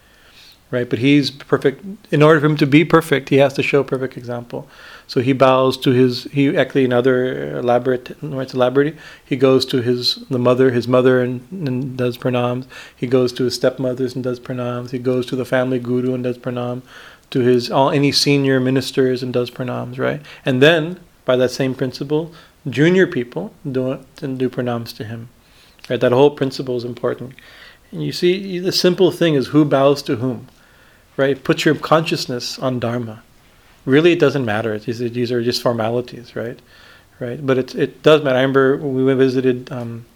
right? But he's perfect. In order for him to be perfect, he has to show perfect example. So he bows to his, he actually another elaborate, it's elaborate, he goes to his, the mother, his mother and, and does pranams. He goes to his stepmothers and does pranams. He goes to the family guru and does pranam. To his, all, any senior ministers and does pranams, right? And then, by that same principle, junior people do it and do pranams to him. Right? That whole principle is important. And you see, the simple thing is who bows to whom, right? Put your consciousness on dharma. Really, it doesn't matter. These are, these are just formalities, right? Right? But it it does matter. I remember when we visited um,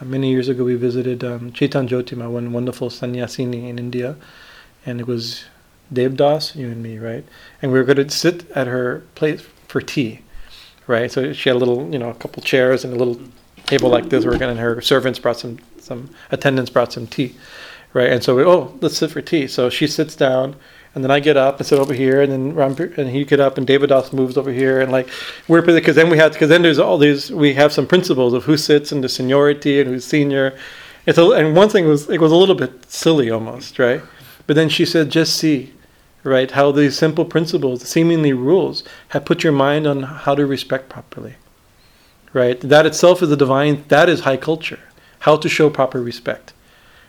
many years ago. We visited um, Chaitanya Jyotima, one wonderful sannyasini in India, and it was Devdas, you and me, right? And we were going to sit at her place for tea, right? So she had a little, you know, a couple chairs and a little table like this. We were going, and her servants brought some, some attendants brought some tea, right? And so we, oh, let's sit for tea. So she sits down, and then I get up and sit over here, and then Ram, and he get up, and Devdas moves over here, and like we're, because then we have, because then there's all these, we have some principles of who sits and the seniority and who's senior. It's a, and one thing was, it was a little bit silly almost, right? But then she said, just see, right, how these simple principles, seemingly rules, have put your mind on how to respect properly, right? That itself is a divine, that is high culture, how to show proper respect,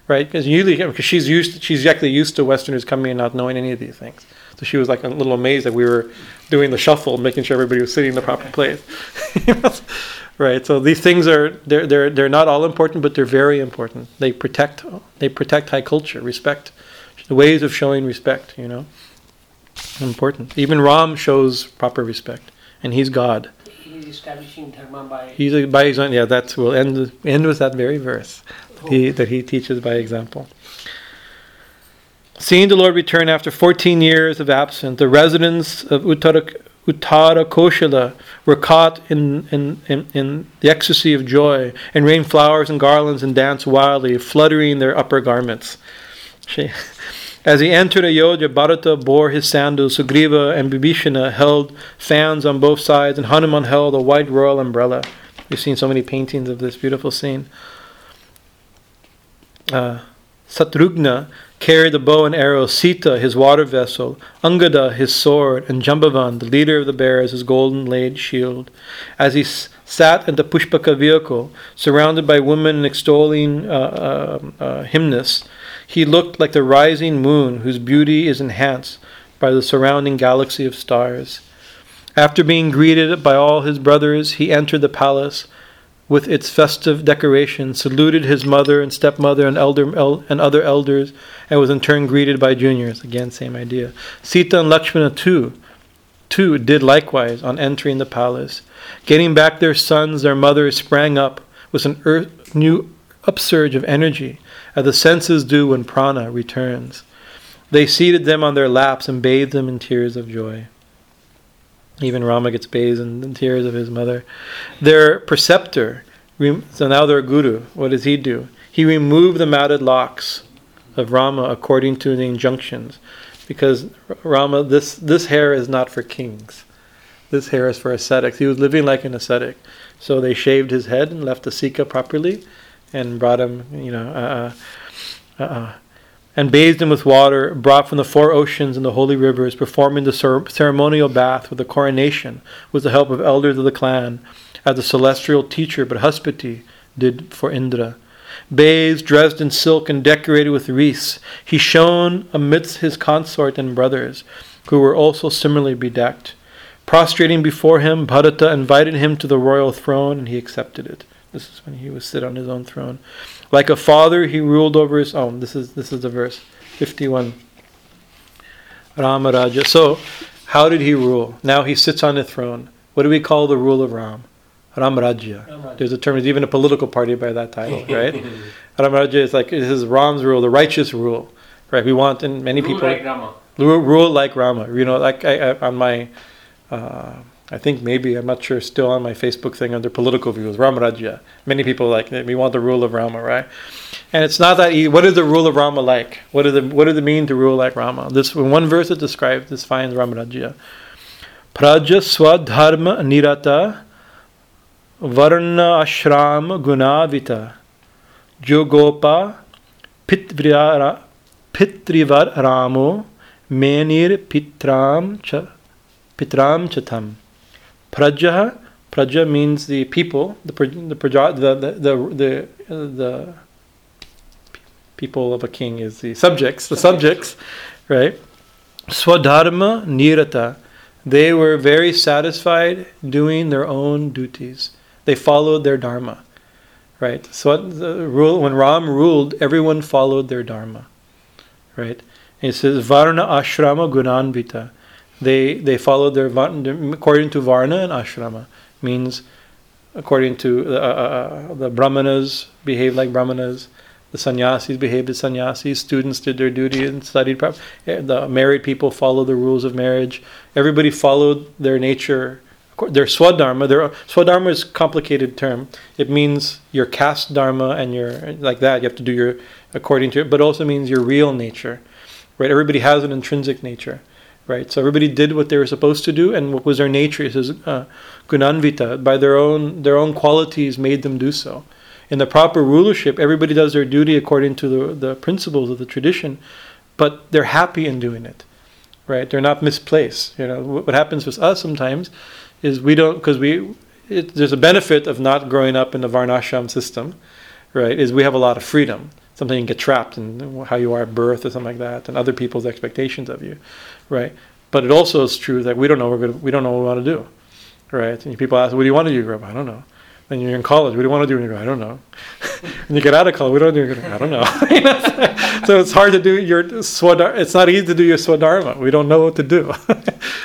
right? Because usually, because she's used, to, she's actually used to Westerners coming and not knowing any of these things. So she was like a little amazed that we were doing the shuffle, making sure everybody was sitting in the proper place, right? So these things are, they're they're they're not all important, but they're very important. They protect, they protect high culture, respect, the ways of showing respect, you know. Important. Even Ram shows proper respect, and he's God. He's establishing dharma by. He's a, by example. Yeah, that's we'll end end with that very verse. Oh. He, that he teaches by example. Seeing the Lord return after fourteen years of absence, the residents of Uttara Uttarakoshala were caught in in, in in the ecstasy of joy, and rained flowers and garlands and danced wildly, fluttering their upper garments. She, as he entered Ayodhya, Bharata bore his sandals, Sugriva and Bibhishana held fans on both sides, and Hanuman held a white royal umbrella. We've seen so many paintings of this beautiful scene. Uh, Satrugna carried the bow and arrow, Sita, his water vessel, Angada, his sword, and Jambavan, the leader of the bearers, his golden laid shield. As he s- sat in the Pushpaka vehicle, surrounded by women and extolling uh, uh, uh, hymnists, he looked like the rising moon, whose beauty is enhanced by the surrounding galaxy of stars. After being greeted by all his brothers, he entered the palace with its festive decorations, saluted his mother and stepmother and elder el- and other elders, and was in turn greeted by juniors. Again, same idea. Sita and Lakshmana too, too did likewise on entering the palace. Getting back their sons, their mothers sprang up with an earth- new upsurge of energy, as the senses do when prana returns. They seated them on their laps and bathed them in tears of joy. Even Rama gets bathed in the tears of his mother. Their preceptor, so now their guru, what does he do? He removed the matted locks of Rama according to the injunctions, because Rama, this, this hair is not for kings. This hair is for ascetics. He was living like an ascetic. So they shaved his head and left the Sika properly, and brought him, you know, uh, uh, uh, and bathed him with water brought from the four oceans and the holy rivers, performing the cer- ceremonial bath with the coronation, with the help of elders of the clan, as the celestial teacher Brihaspati did for Indra. Bathed, dressed in silk, and decorated with wreaths, he shone amidst his consort and brothers, who were also similarly bedecked. Prostrating before him, Bharata invited him to the royal throne, and he accepted it. This is when he would sit on his own throne. Like a father, he ruled over his own. This is this is the verse, fifty-one. Rama Raja. So, how did he rule? Now he sits on a throne. What do we call the rule of Ram? Ram Raja. There's a term, there's even a political party by that title, right? Ram Raja is like, this is Ram's rule, the righteous rule, right? We want, and many rule people... Rule like Rama. Rule, rule like Rama. You know, like I, I, on my... Uh, I think maybe, I'm not sure, still on my Facebook thing under political views, Ram Rajya. Many people are like, we want the rule of Rama, right? And it's not that easy. What is the rule of Rama like? What, is the, what does it mean to rule like Rama? This one verse that describes this finds Ram Rajya. Praja swadharma nirata varna ashram gunavita jogopa pitvriyara Pitrivar Ramo Menir Pitram cha, Pitram Chatam. Praja, praja means the people, the the praja, the the the, the, the people of a king is the subjects, the subjects, right? Swadharma nirata. They were very satisfied doing their own duties. They followed their dharma, right? So when Ram ruled, everyone followed their dharma, right? And it says varna ashrama gunanvita. They they followed their according to varna and ashrama, means according to uh, uh, the brahmanas behaved like brahmanas. The sannyasis behaved as sannyasis. Students did their duty and studied. The married people followed the rules of marriage. Everybody followed their nature, their swadharma. Their swadharma is a complicated term. It means your caste dharma and your like that. You have to do your according to it, but also means your real nature, right? Everybody has an intrinsic nature, right? So everybody did what they were supposed to do, and what was their nature? It says uh, gunanvita, by their own their own qualities made them do so. In the proper rulership, everybody does their duty according to the, the principles of the tradition, but they're happy in doing it, right? They're not misplaced. You know what happens with us sometimes is we don't because we it, there's a benefit of not growing up in the varnashram system, right? Is we have a lot of freedom. Sometimes you can get trapped in how you are at birth or something like that, and other people's expectations of you, right? But it also is true that we don't know we're gonna, we don't know what we want to do, right? And people ask, "What do you want to do, grow up?" I don't know. And you're in college. What do you want to do when you go? I don't know. And you get out of college. What do you want to do? I don't know. So it's hard to do your swadharma. It's not easy to do your swadharma. We don't know what to do.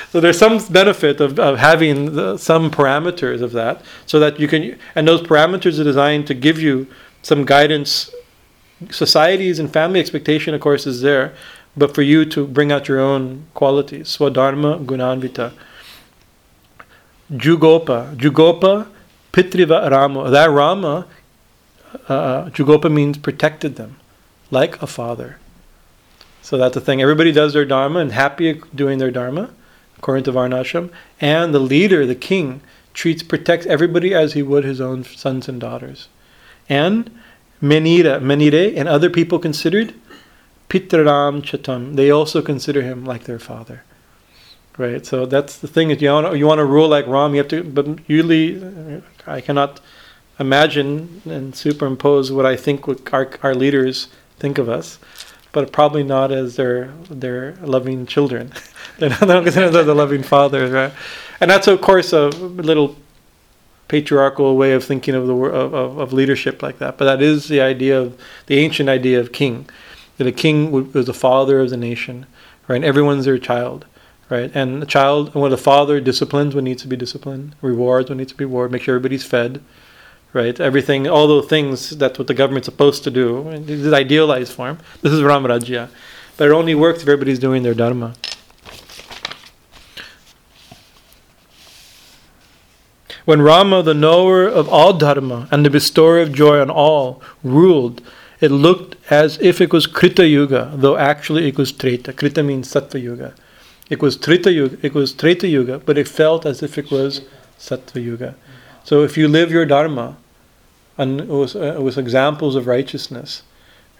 So there's some benefit of, of having the, some parameters of that, so that you can. And those parameters are designed to give you some guidance. Societies and family expectation, of course, is there, but for you to bring out your own qualities. Swadharma gunanvita. Jugopa. Jugopa. Pitriva Rama, that Rama, uh, Jugopa means protected them, like a father. So that's the thing. Everybody does their dharma and happy doing their dharma, according to varnashram. And the leader, the king, treats protects everybody as he would his own sons and daughters. And Menira, Menire, and other people considered Pitraram Chatam. They also consider him like their father. Right, so that's the thing. Is you want to, you want to rule like Ram, you have to. But usually, I cannot imagine and superimpose what I think what our our leaders think of us, but probably not as their their loving children. They're not considered as the loving fathers, right? And that's of course a little patriarchal way of thinking of the of, of of leadership like that. But that is the idea of the ancient idea of king, that a king was the father of the nation, right? And everyone's their child. Right, and the child, and when the father disciplines what needs to be disciplined, rewards what needs to be rewarded, make sure everybody's fed, right? Everything, all those things. That's what the government's supposed to do. This is idealized form. This is Ram Rajya, but it only works if everybody's doing their dharma. When Rama, the knower of all dharma and the bestower of joy on all, ruled, it looked as if it was Krita Yuga, though actually it was Treta. Krita means Sattva Yuga. It was Trita Yuga, it was Treta Yuga, but it felt as if it was Sattva Yuga. So if you live your dharma and with, uh, with examples of righteousness,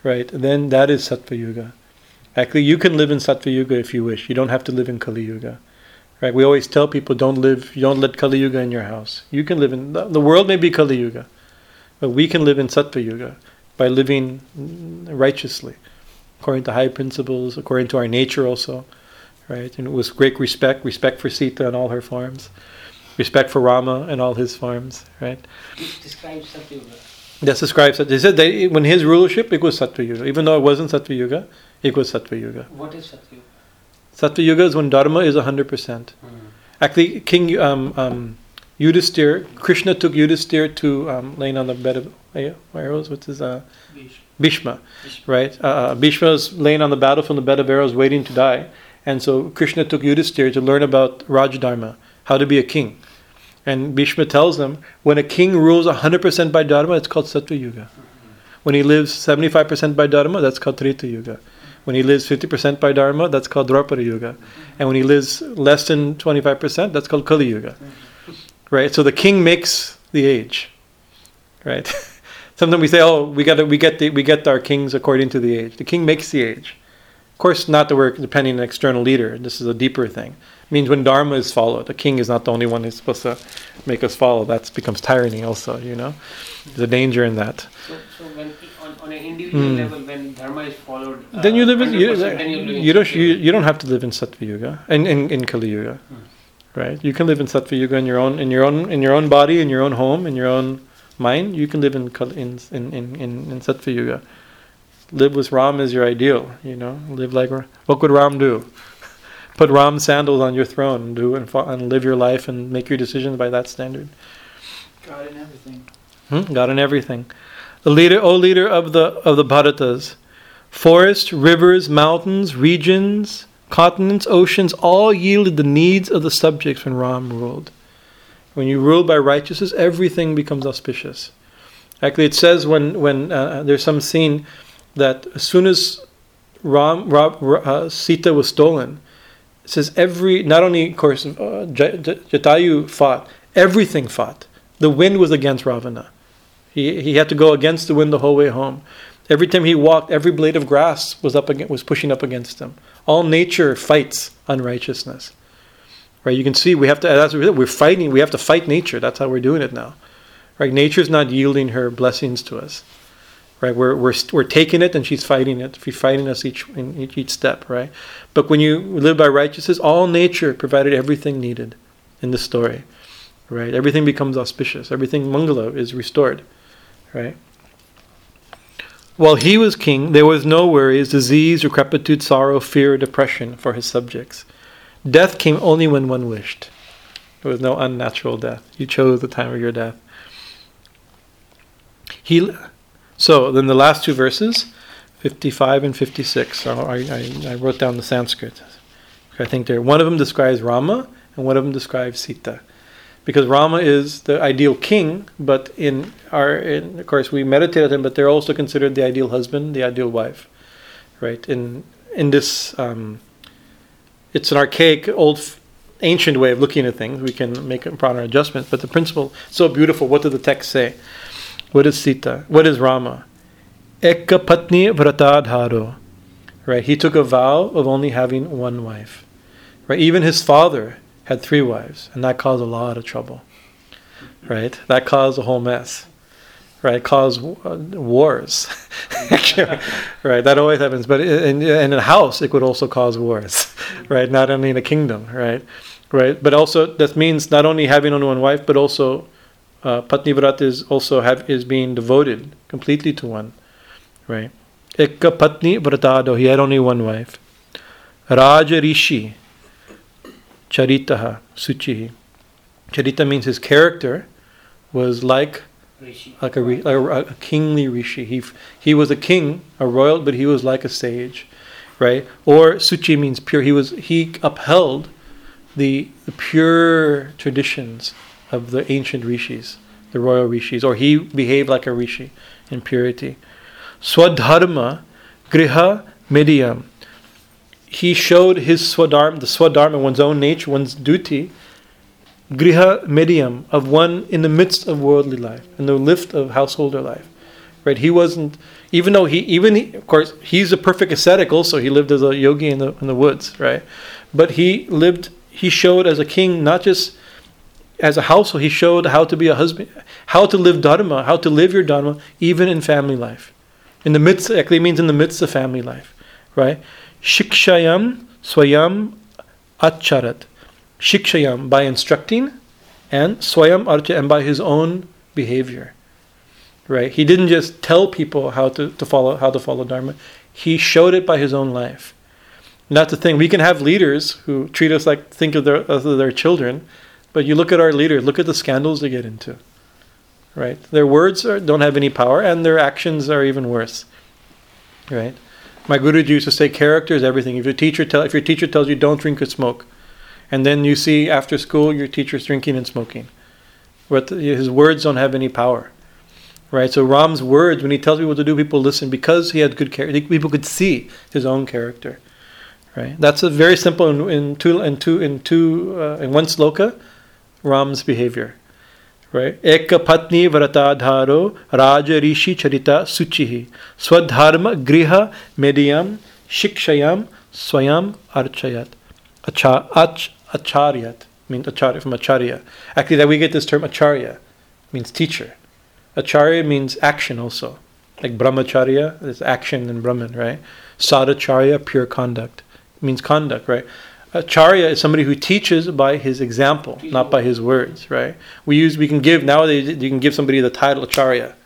right, then that is Sattva Yuga. Actually, you can live in Sattva Yuga if you wish. You don't have to live in Kali Yuga. Right? We always tell people, don't live, you don't let Kali Yuga in your house. You can live in the world may be Kali Yuga, but we can live in Sattva Yuga by living righteously, according to high principles, according to our nature also. Right, and with great respect, respect for Sita in all her forms, respect for Rama in all his forms. Right. Describe Sattva Yuga. That describes Sattva. He said that when his rulership, it was Sattva Yuga. Even though it wasn't Sattva Yuga, it was Sattva Yuga. What is Sattva Yuga? Sattva Yuga is when dharma is a hundred percent. Actually, King um, um, Yudhisthira, Krishna took Yudhisthira to um, laying on the bed of arrows. What's his? Uh, Bhishma. Bhishma. Bhishma. Right. Uh, Bhishma is laying on the battlefield, on the bed of arrows, waiting to die. And so Krishna took Yudhisthira to learn about Rajadharma, how to be a king. And Bhishma tells them, when a king rules one hundred percent by dharma, it's called Sattva Yuga. When he lives seventy-five percent by dharma, that's called Treta Yuga. When he lives fifty percent by dharma, that's called Drapada Yuga. And when he lives less than twenty-five percent, that's called Kali Yuga. Right? So the king makes the age. Right? Sometimes we say, oh, we got we get the, we get our kings according to the age. The king makes the age. Of course, not that we're depending on an external leader. This is a deeper thing. It means when dharma is followed, the king is not the only one who's supposed to make us follow. That becomes tyranny also, you know. There's a danger in that. So, so when on, on an individual mm. level, when dharma is followed, uh, then you live in you, then you, live you in don't you, you don't have to live in Sattva Yuga and in, in, in Kali Yuga. Mm. Right, you can live in Sattva Yuga in your own, in your own, in your own body, in your own home, in your own mind. You can live in in in in, in Sattva Yuga. Live with Ram as your ideal. You know, live like what would Ram do? Put Ram sandals on your throne and do and, fo- and live your life and make your decisions by that standard. God in everything. Hmm? God in everything. The leader, O leader of the of the Bharatas, forests, rivers, mountains, regions, continents, oceans, all yielded the needs of the subjects when Ram ruled. When you rule by righteousness, everything becomes auspicious. Actually, it says when when uh, there's some scene that as soon as Ram, Ram uh, Sita was stolen, it says every not only of course uh, J- J- Jatayu fought, everything fought. The wind was against Ravana. He he had to go against the wind the whole way home. Every time he walked, every blade of grass was up against, was pushing up against him. All nature fights unrighteousness, right? You can see we have to. That's what we're fighting. We have to fight nature. That's how we're doing it now, right? Nature's not yielding her blessings to us, right? We're we're we're taking it, and she's fighting it. She's fighting us each in each, each step, right? But when you live by righteousness, all nature provided everything needed in the story, right? Everything becomes auspicious. Everything mangala is restored, right? While he was king, there was no worries, disease, decrepitude, sorrow, fear, or depression for his subjects. Death came only when one wished. There was no unnatural death. You chose the time of your death. He, so then the last two verses, fifty-five and fifty-six. So I, I, I wrote down the Sanskrit. I think there. One of them describes Rama, and one of them describes Sita. Because Rama is the ideal king, but in our, in, of course, we meditate on him. But they're also considered the ideal husband, the ideal wife, right? In in this, um, it's an archaic, old, ancient way of looking at things. We can make a proper adjustment, but the principle so beautiful. What does the text say? What is Sita? What is Rama? Ekka patni vratadharo, right? He took a vow of only having one wife, right? Even his father had three wives, and that caused a lot of trouble, right? That caused a whole mess, right? It caused uh, wars, right? That always happens, but in, in a house, it could also cause wars, right? Not only in a kingdom, right? Right, but also that means not only having only one wife, but also uh, Patnivrata is also have, is being devoted completely to one, right? Ekka patni vratado, he had only one wife. Raja Rishi. Charitaha, Suchihi. Charita means his character was like, like, a, like a, a kingly rishi. He he was a king, a royal, but he was like a sage, right? Or Suchi means pure. He was he upheld the, the pure traditions of the ancient rishis, the royal rishis, or he behaved like a rishi in purity. Swadharma, griha mediam. He showed his swadharma, the swadharma, one's own nature, one's duty, griha medium, of one in the midst of worldly life, in the lift of householder life, right? He wasn't, even though he, even he, of course, he's a perfect ascetic also, he lived as a yogi in the in the woods, right? But he lived, he showed as a king, not just as a household, he showed how to be a husband, how to live dharma, how to live your dharma, even in family life. In the midst, actually means in the midst of family life, right? Shikshayam swayam acharat. Shikshayam, by instructing, and swayam archa, and by his own behavior. Right? He didn't just tell people how to, to follow how to follow dharma. He showed it by his own life. And that's the thing. We can have leaders who treat us like think of their of their children, but you look at our leaders. Look at the scandals they get into. Right? Their words are, don't have any power, and their actions are even worse. Right? My Guruji used to say, "Character is everything." If your teacher tell, if your teacher tells you don't drink or smoke, and then you see after school your teacher's drinking and smoking, but his words don't have any power, right? So Ram's words, when he tells people what to do, people listen because he had good character. People could see his own character, right? That's a very simple in, in two in two in two uh, in one sloka, Ram's behavior, right? Ekka patni vratadharo raja rishi charita suchihi swadharma griha mediam Shikshayam Swayam Archayat. Acha, ach, acharyat means acharya, from acharya. Actually, that we get this term acharya means teacher. Acharya means action also. Like brahmacharya, there's action in Brahman, right? Sadacharya, pure conduct. It means conduct, right? Acharya is somebody who teaches by his example, not by his words, right? We use, we can give, nowadays you can give somebody the title acharya,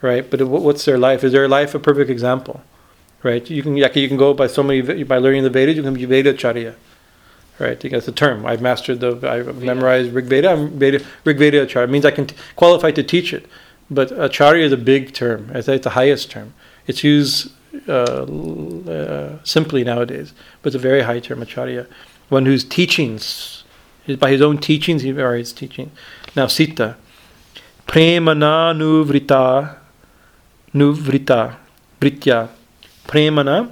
right? But what's their life? Is their life a perfect example, right? You can, you can go by so many, by learning the Vedas, you can be Vedacharya, right? That's the term. I've mastered the, I've memorized Rig Veda, I'm Veda, Rig Veda acharya. It means I can t- qualify to teach it. But acharya is a big term. It's the highest term. It's used uh, uh, simply nowadays, but it's a very high term, acharya. One whose teachings, by his own teachings, he varies teaching. Now, Sita. Premana nuvrita, nuvrita, vritya. Premana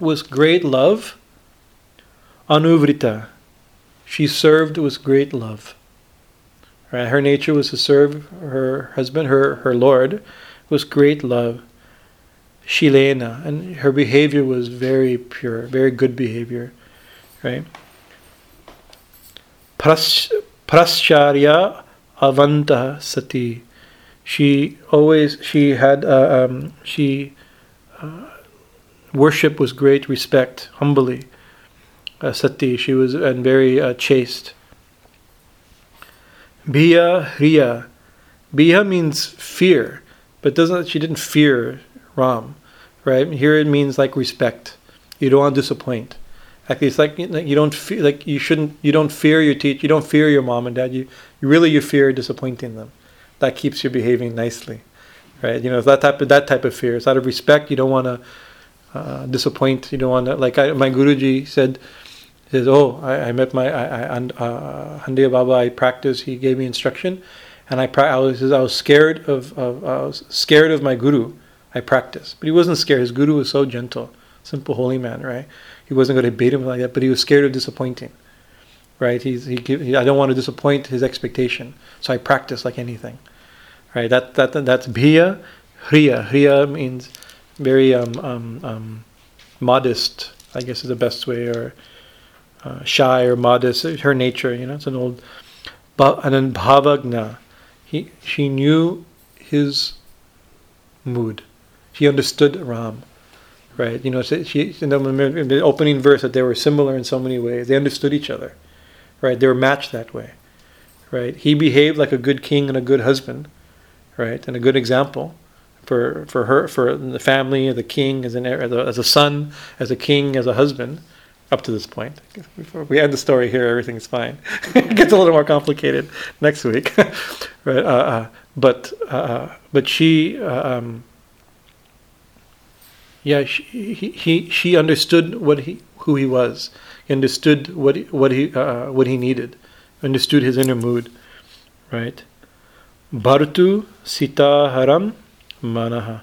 was great love. Anuvrita, she served with great love. Right. Her nature was to serve her husband, her, her lord, with great love. Shilena, and her behavior was very pure, very good behavior, right? Pras, prascharya avanta sati. She always she had uh, um, she uh, worshipped with great respect, humbly. Uh, sati, she was and very uh, chaste. Bhiya Hriya. Bhiya means fear, but doesn't she didn't fear Ram, right? Here it means like respect. You don't want to disappoint. Like it's like you don't feel like you shouldn't. You don't fear your teacher. You don't fear your mom and dad. You, you really you fear disappointing them. That keeps you behaving nicely, right? You know, it's that type of that type of fear. It's out of respect. You don't want to uh, disappoint. You don't want to like I, my Guruji said. He says, oh, I, I met my I, I, uh, Handeya Baba, I practiced, he gave me instruction, and I, pra- I, was, I was scared of, of I was scared of my guru, I practiced. But he wasn't scared, his guru was so gentle, simple, holy man, right? He wasn't going to beat him like that, but he was scared of disappointing, right? He's, he, he, I don't want to disappoint his expectation, so I practice like anything, right? That that, that That's Bhiya Hriya. Hriya means very um, um, um, modest, I guess is the best way, or... Uh, shy or modest, her nature, you know, it's an old. And then Bhavagna, he, she knew his mood. She understood Ram, right? You know, she, in the opening verse that they were similar in so many ways. They understood each other, right? They were matched that way, right? He behaved like a good king and a good husband, right? And a good example for, for her, for the family, the king, as an as a son, as a king, as a husband. Up to this point. Before we end the story here, everything's fine. It gets a little more complicated next week. Right? Uh, uh, but uh, but she, uh, um, yeah, she, he, he, she understood what he, who he was, he understood what he, what he uh, what he needed, understood his inner mood, right? Bhartu sita haram manaha.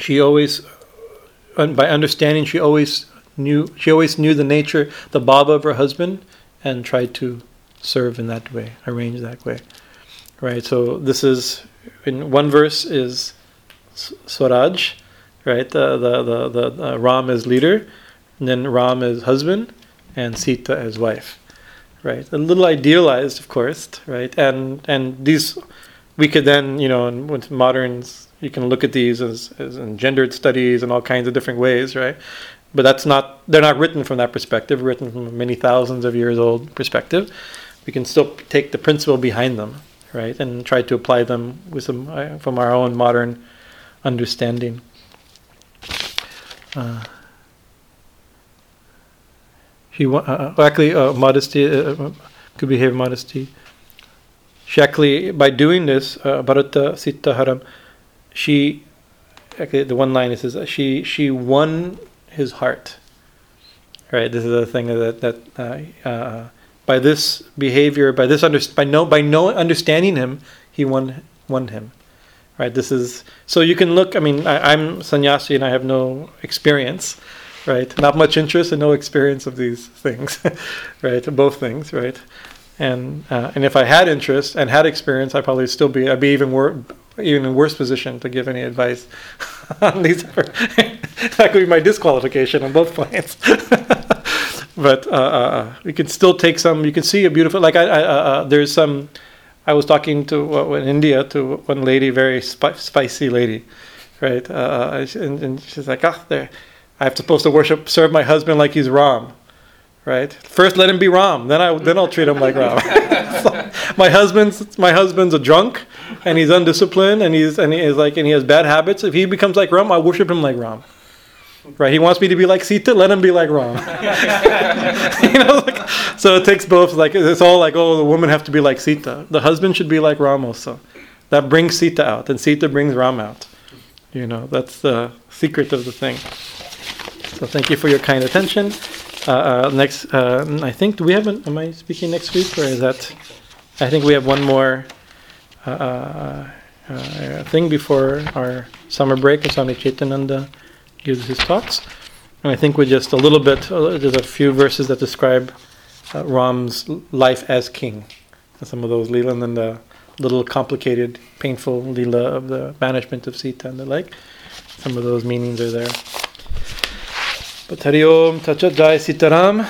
She always, by understanding, she always knew. She always knew the nature, the baba of her husband, and tried to serve in that way, arrange that way, right? So this is, in one verse is Swaraj, right? The the the, the, the Ram as leader, and then Ram as husband, and Sita as wife, right? A little idealized, of course, right? And and these, we could then, you know, with moderns. You can look at these as, as in gendered studies in all kinds of different ways, right? But that's not, they're not written from that perspective, written from many thousands of years old perspective. We can still take the principle behind them, right? And try to apply them with some, uh, from our own modern understanding. Uh, she wa- uh, well, actually, uh, modesty, uh, could behave modesty. She actually, by doing this, uh, Bharata Sita Haram, she, the one line it says, she she won his heart. Right, this is the thing that that uh, uh, by this behavior, by this under, by no by no understanding him, he won won him. Right, this is so you can look. I mean, I, I'm sannyasi and I have no experience. Right, not much interest and no experience of these things. Right, both things. Right, and uh, and if I had interest and had experience, I'd probably still be I'd be even worse. even in worse position to give any advice on these. That could be my disqualification on both plans. But uh, uh, you can still take some. You can see a beautiful. Like I, I uh, there's some. I was talking to uh, in India to one lady, very spi- spicy lady, right? Uh, and, and she's like, ah, oh, there. I'm supposed to worship, serve my husband like he's Ram. Right. First, let him be Ram. Then I then I'll treat him like Ram. So my husband's my husband's a drunk, and he's undisciplined, and he's and he is like and he has bad habits. If he becomes like Ram, I worship him like Ram. Right. He wants me to be like Sita. Let him be like Ram. You know. Like, so it takes both. Like it's all like, oh, the women have to be like Sita. The husband should be like Ram also. That brings Sita out, and Sita brings Ram out. You know. That's the secret of the thing. So thank you for your kind attention. Uh, uh, next, uh, I think, do we have an, am I speaking next week, or is that, I think we have one more uh, uh, uh, thing before our summer break, and Swami Chaitananda gives his talks, and I think we're just a little bit, uh, there's a few verses that describe uh, Ram's life as king, and some of those Leela, and then the little complicated, painful Leela of the banishment of Sita and the like, some of those meanings are there. But Hari Om, Tacha Jai Sitaram,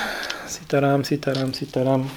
Sitaram, Sitaram, Sitaram.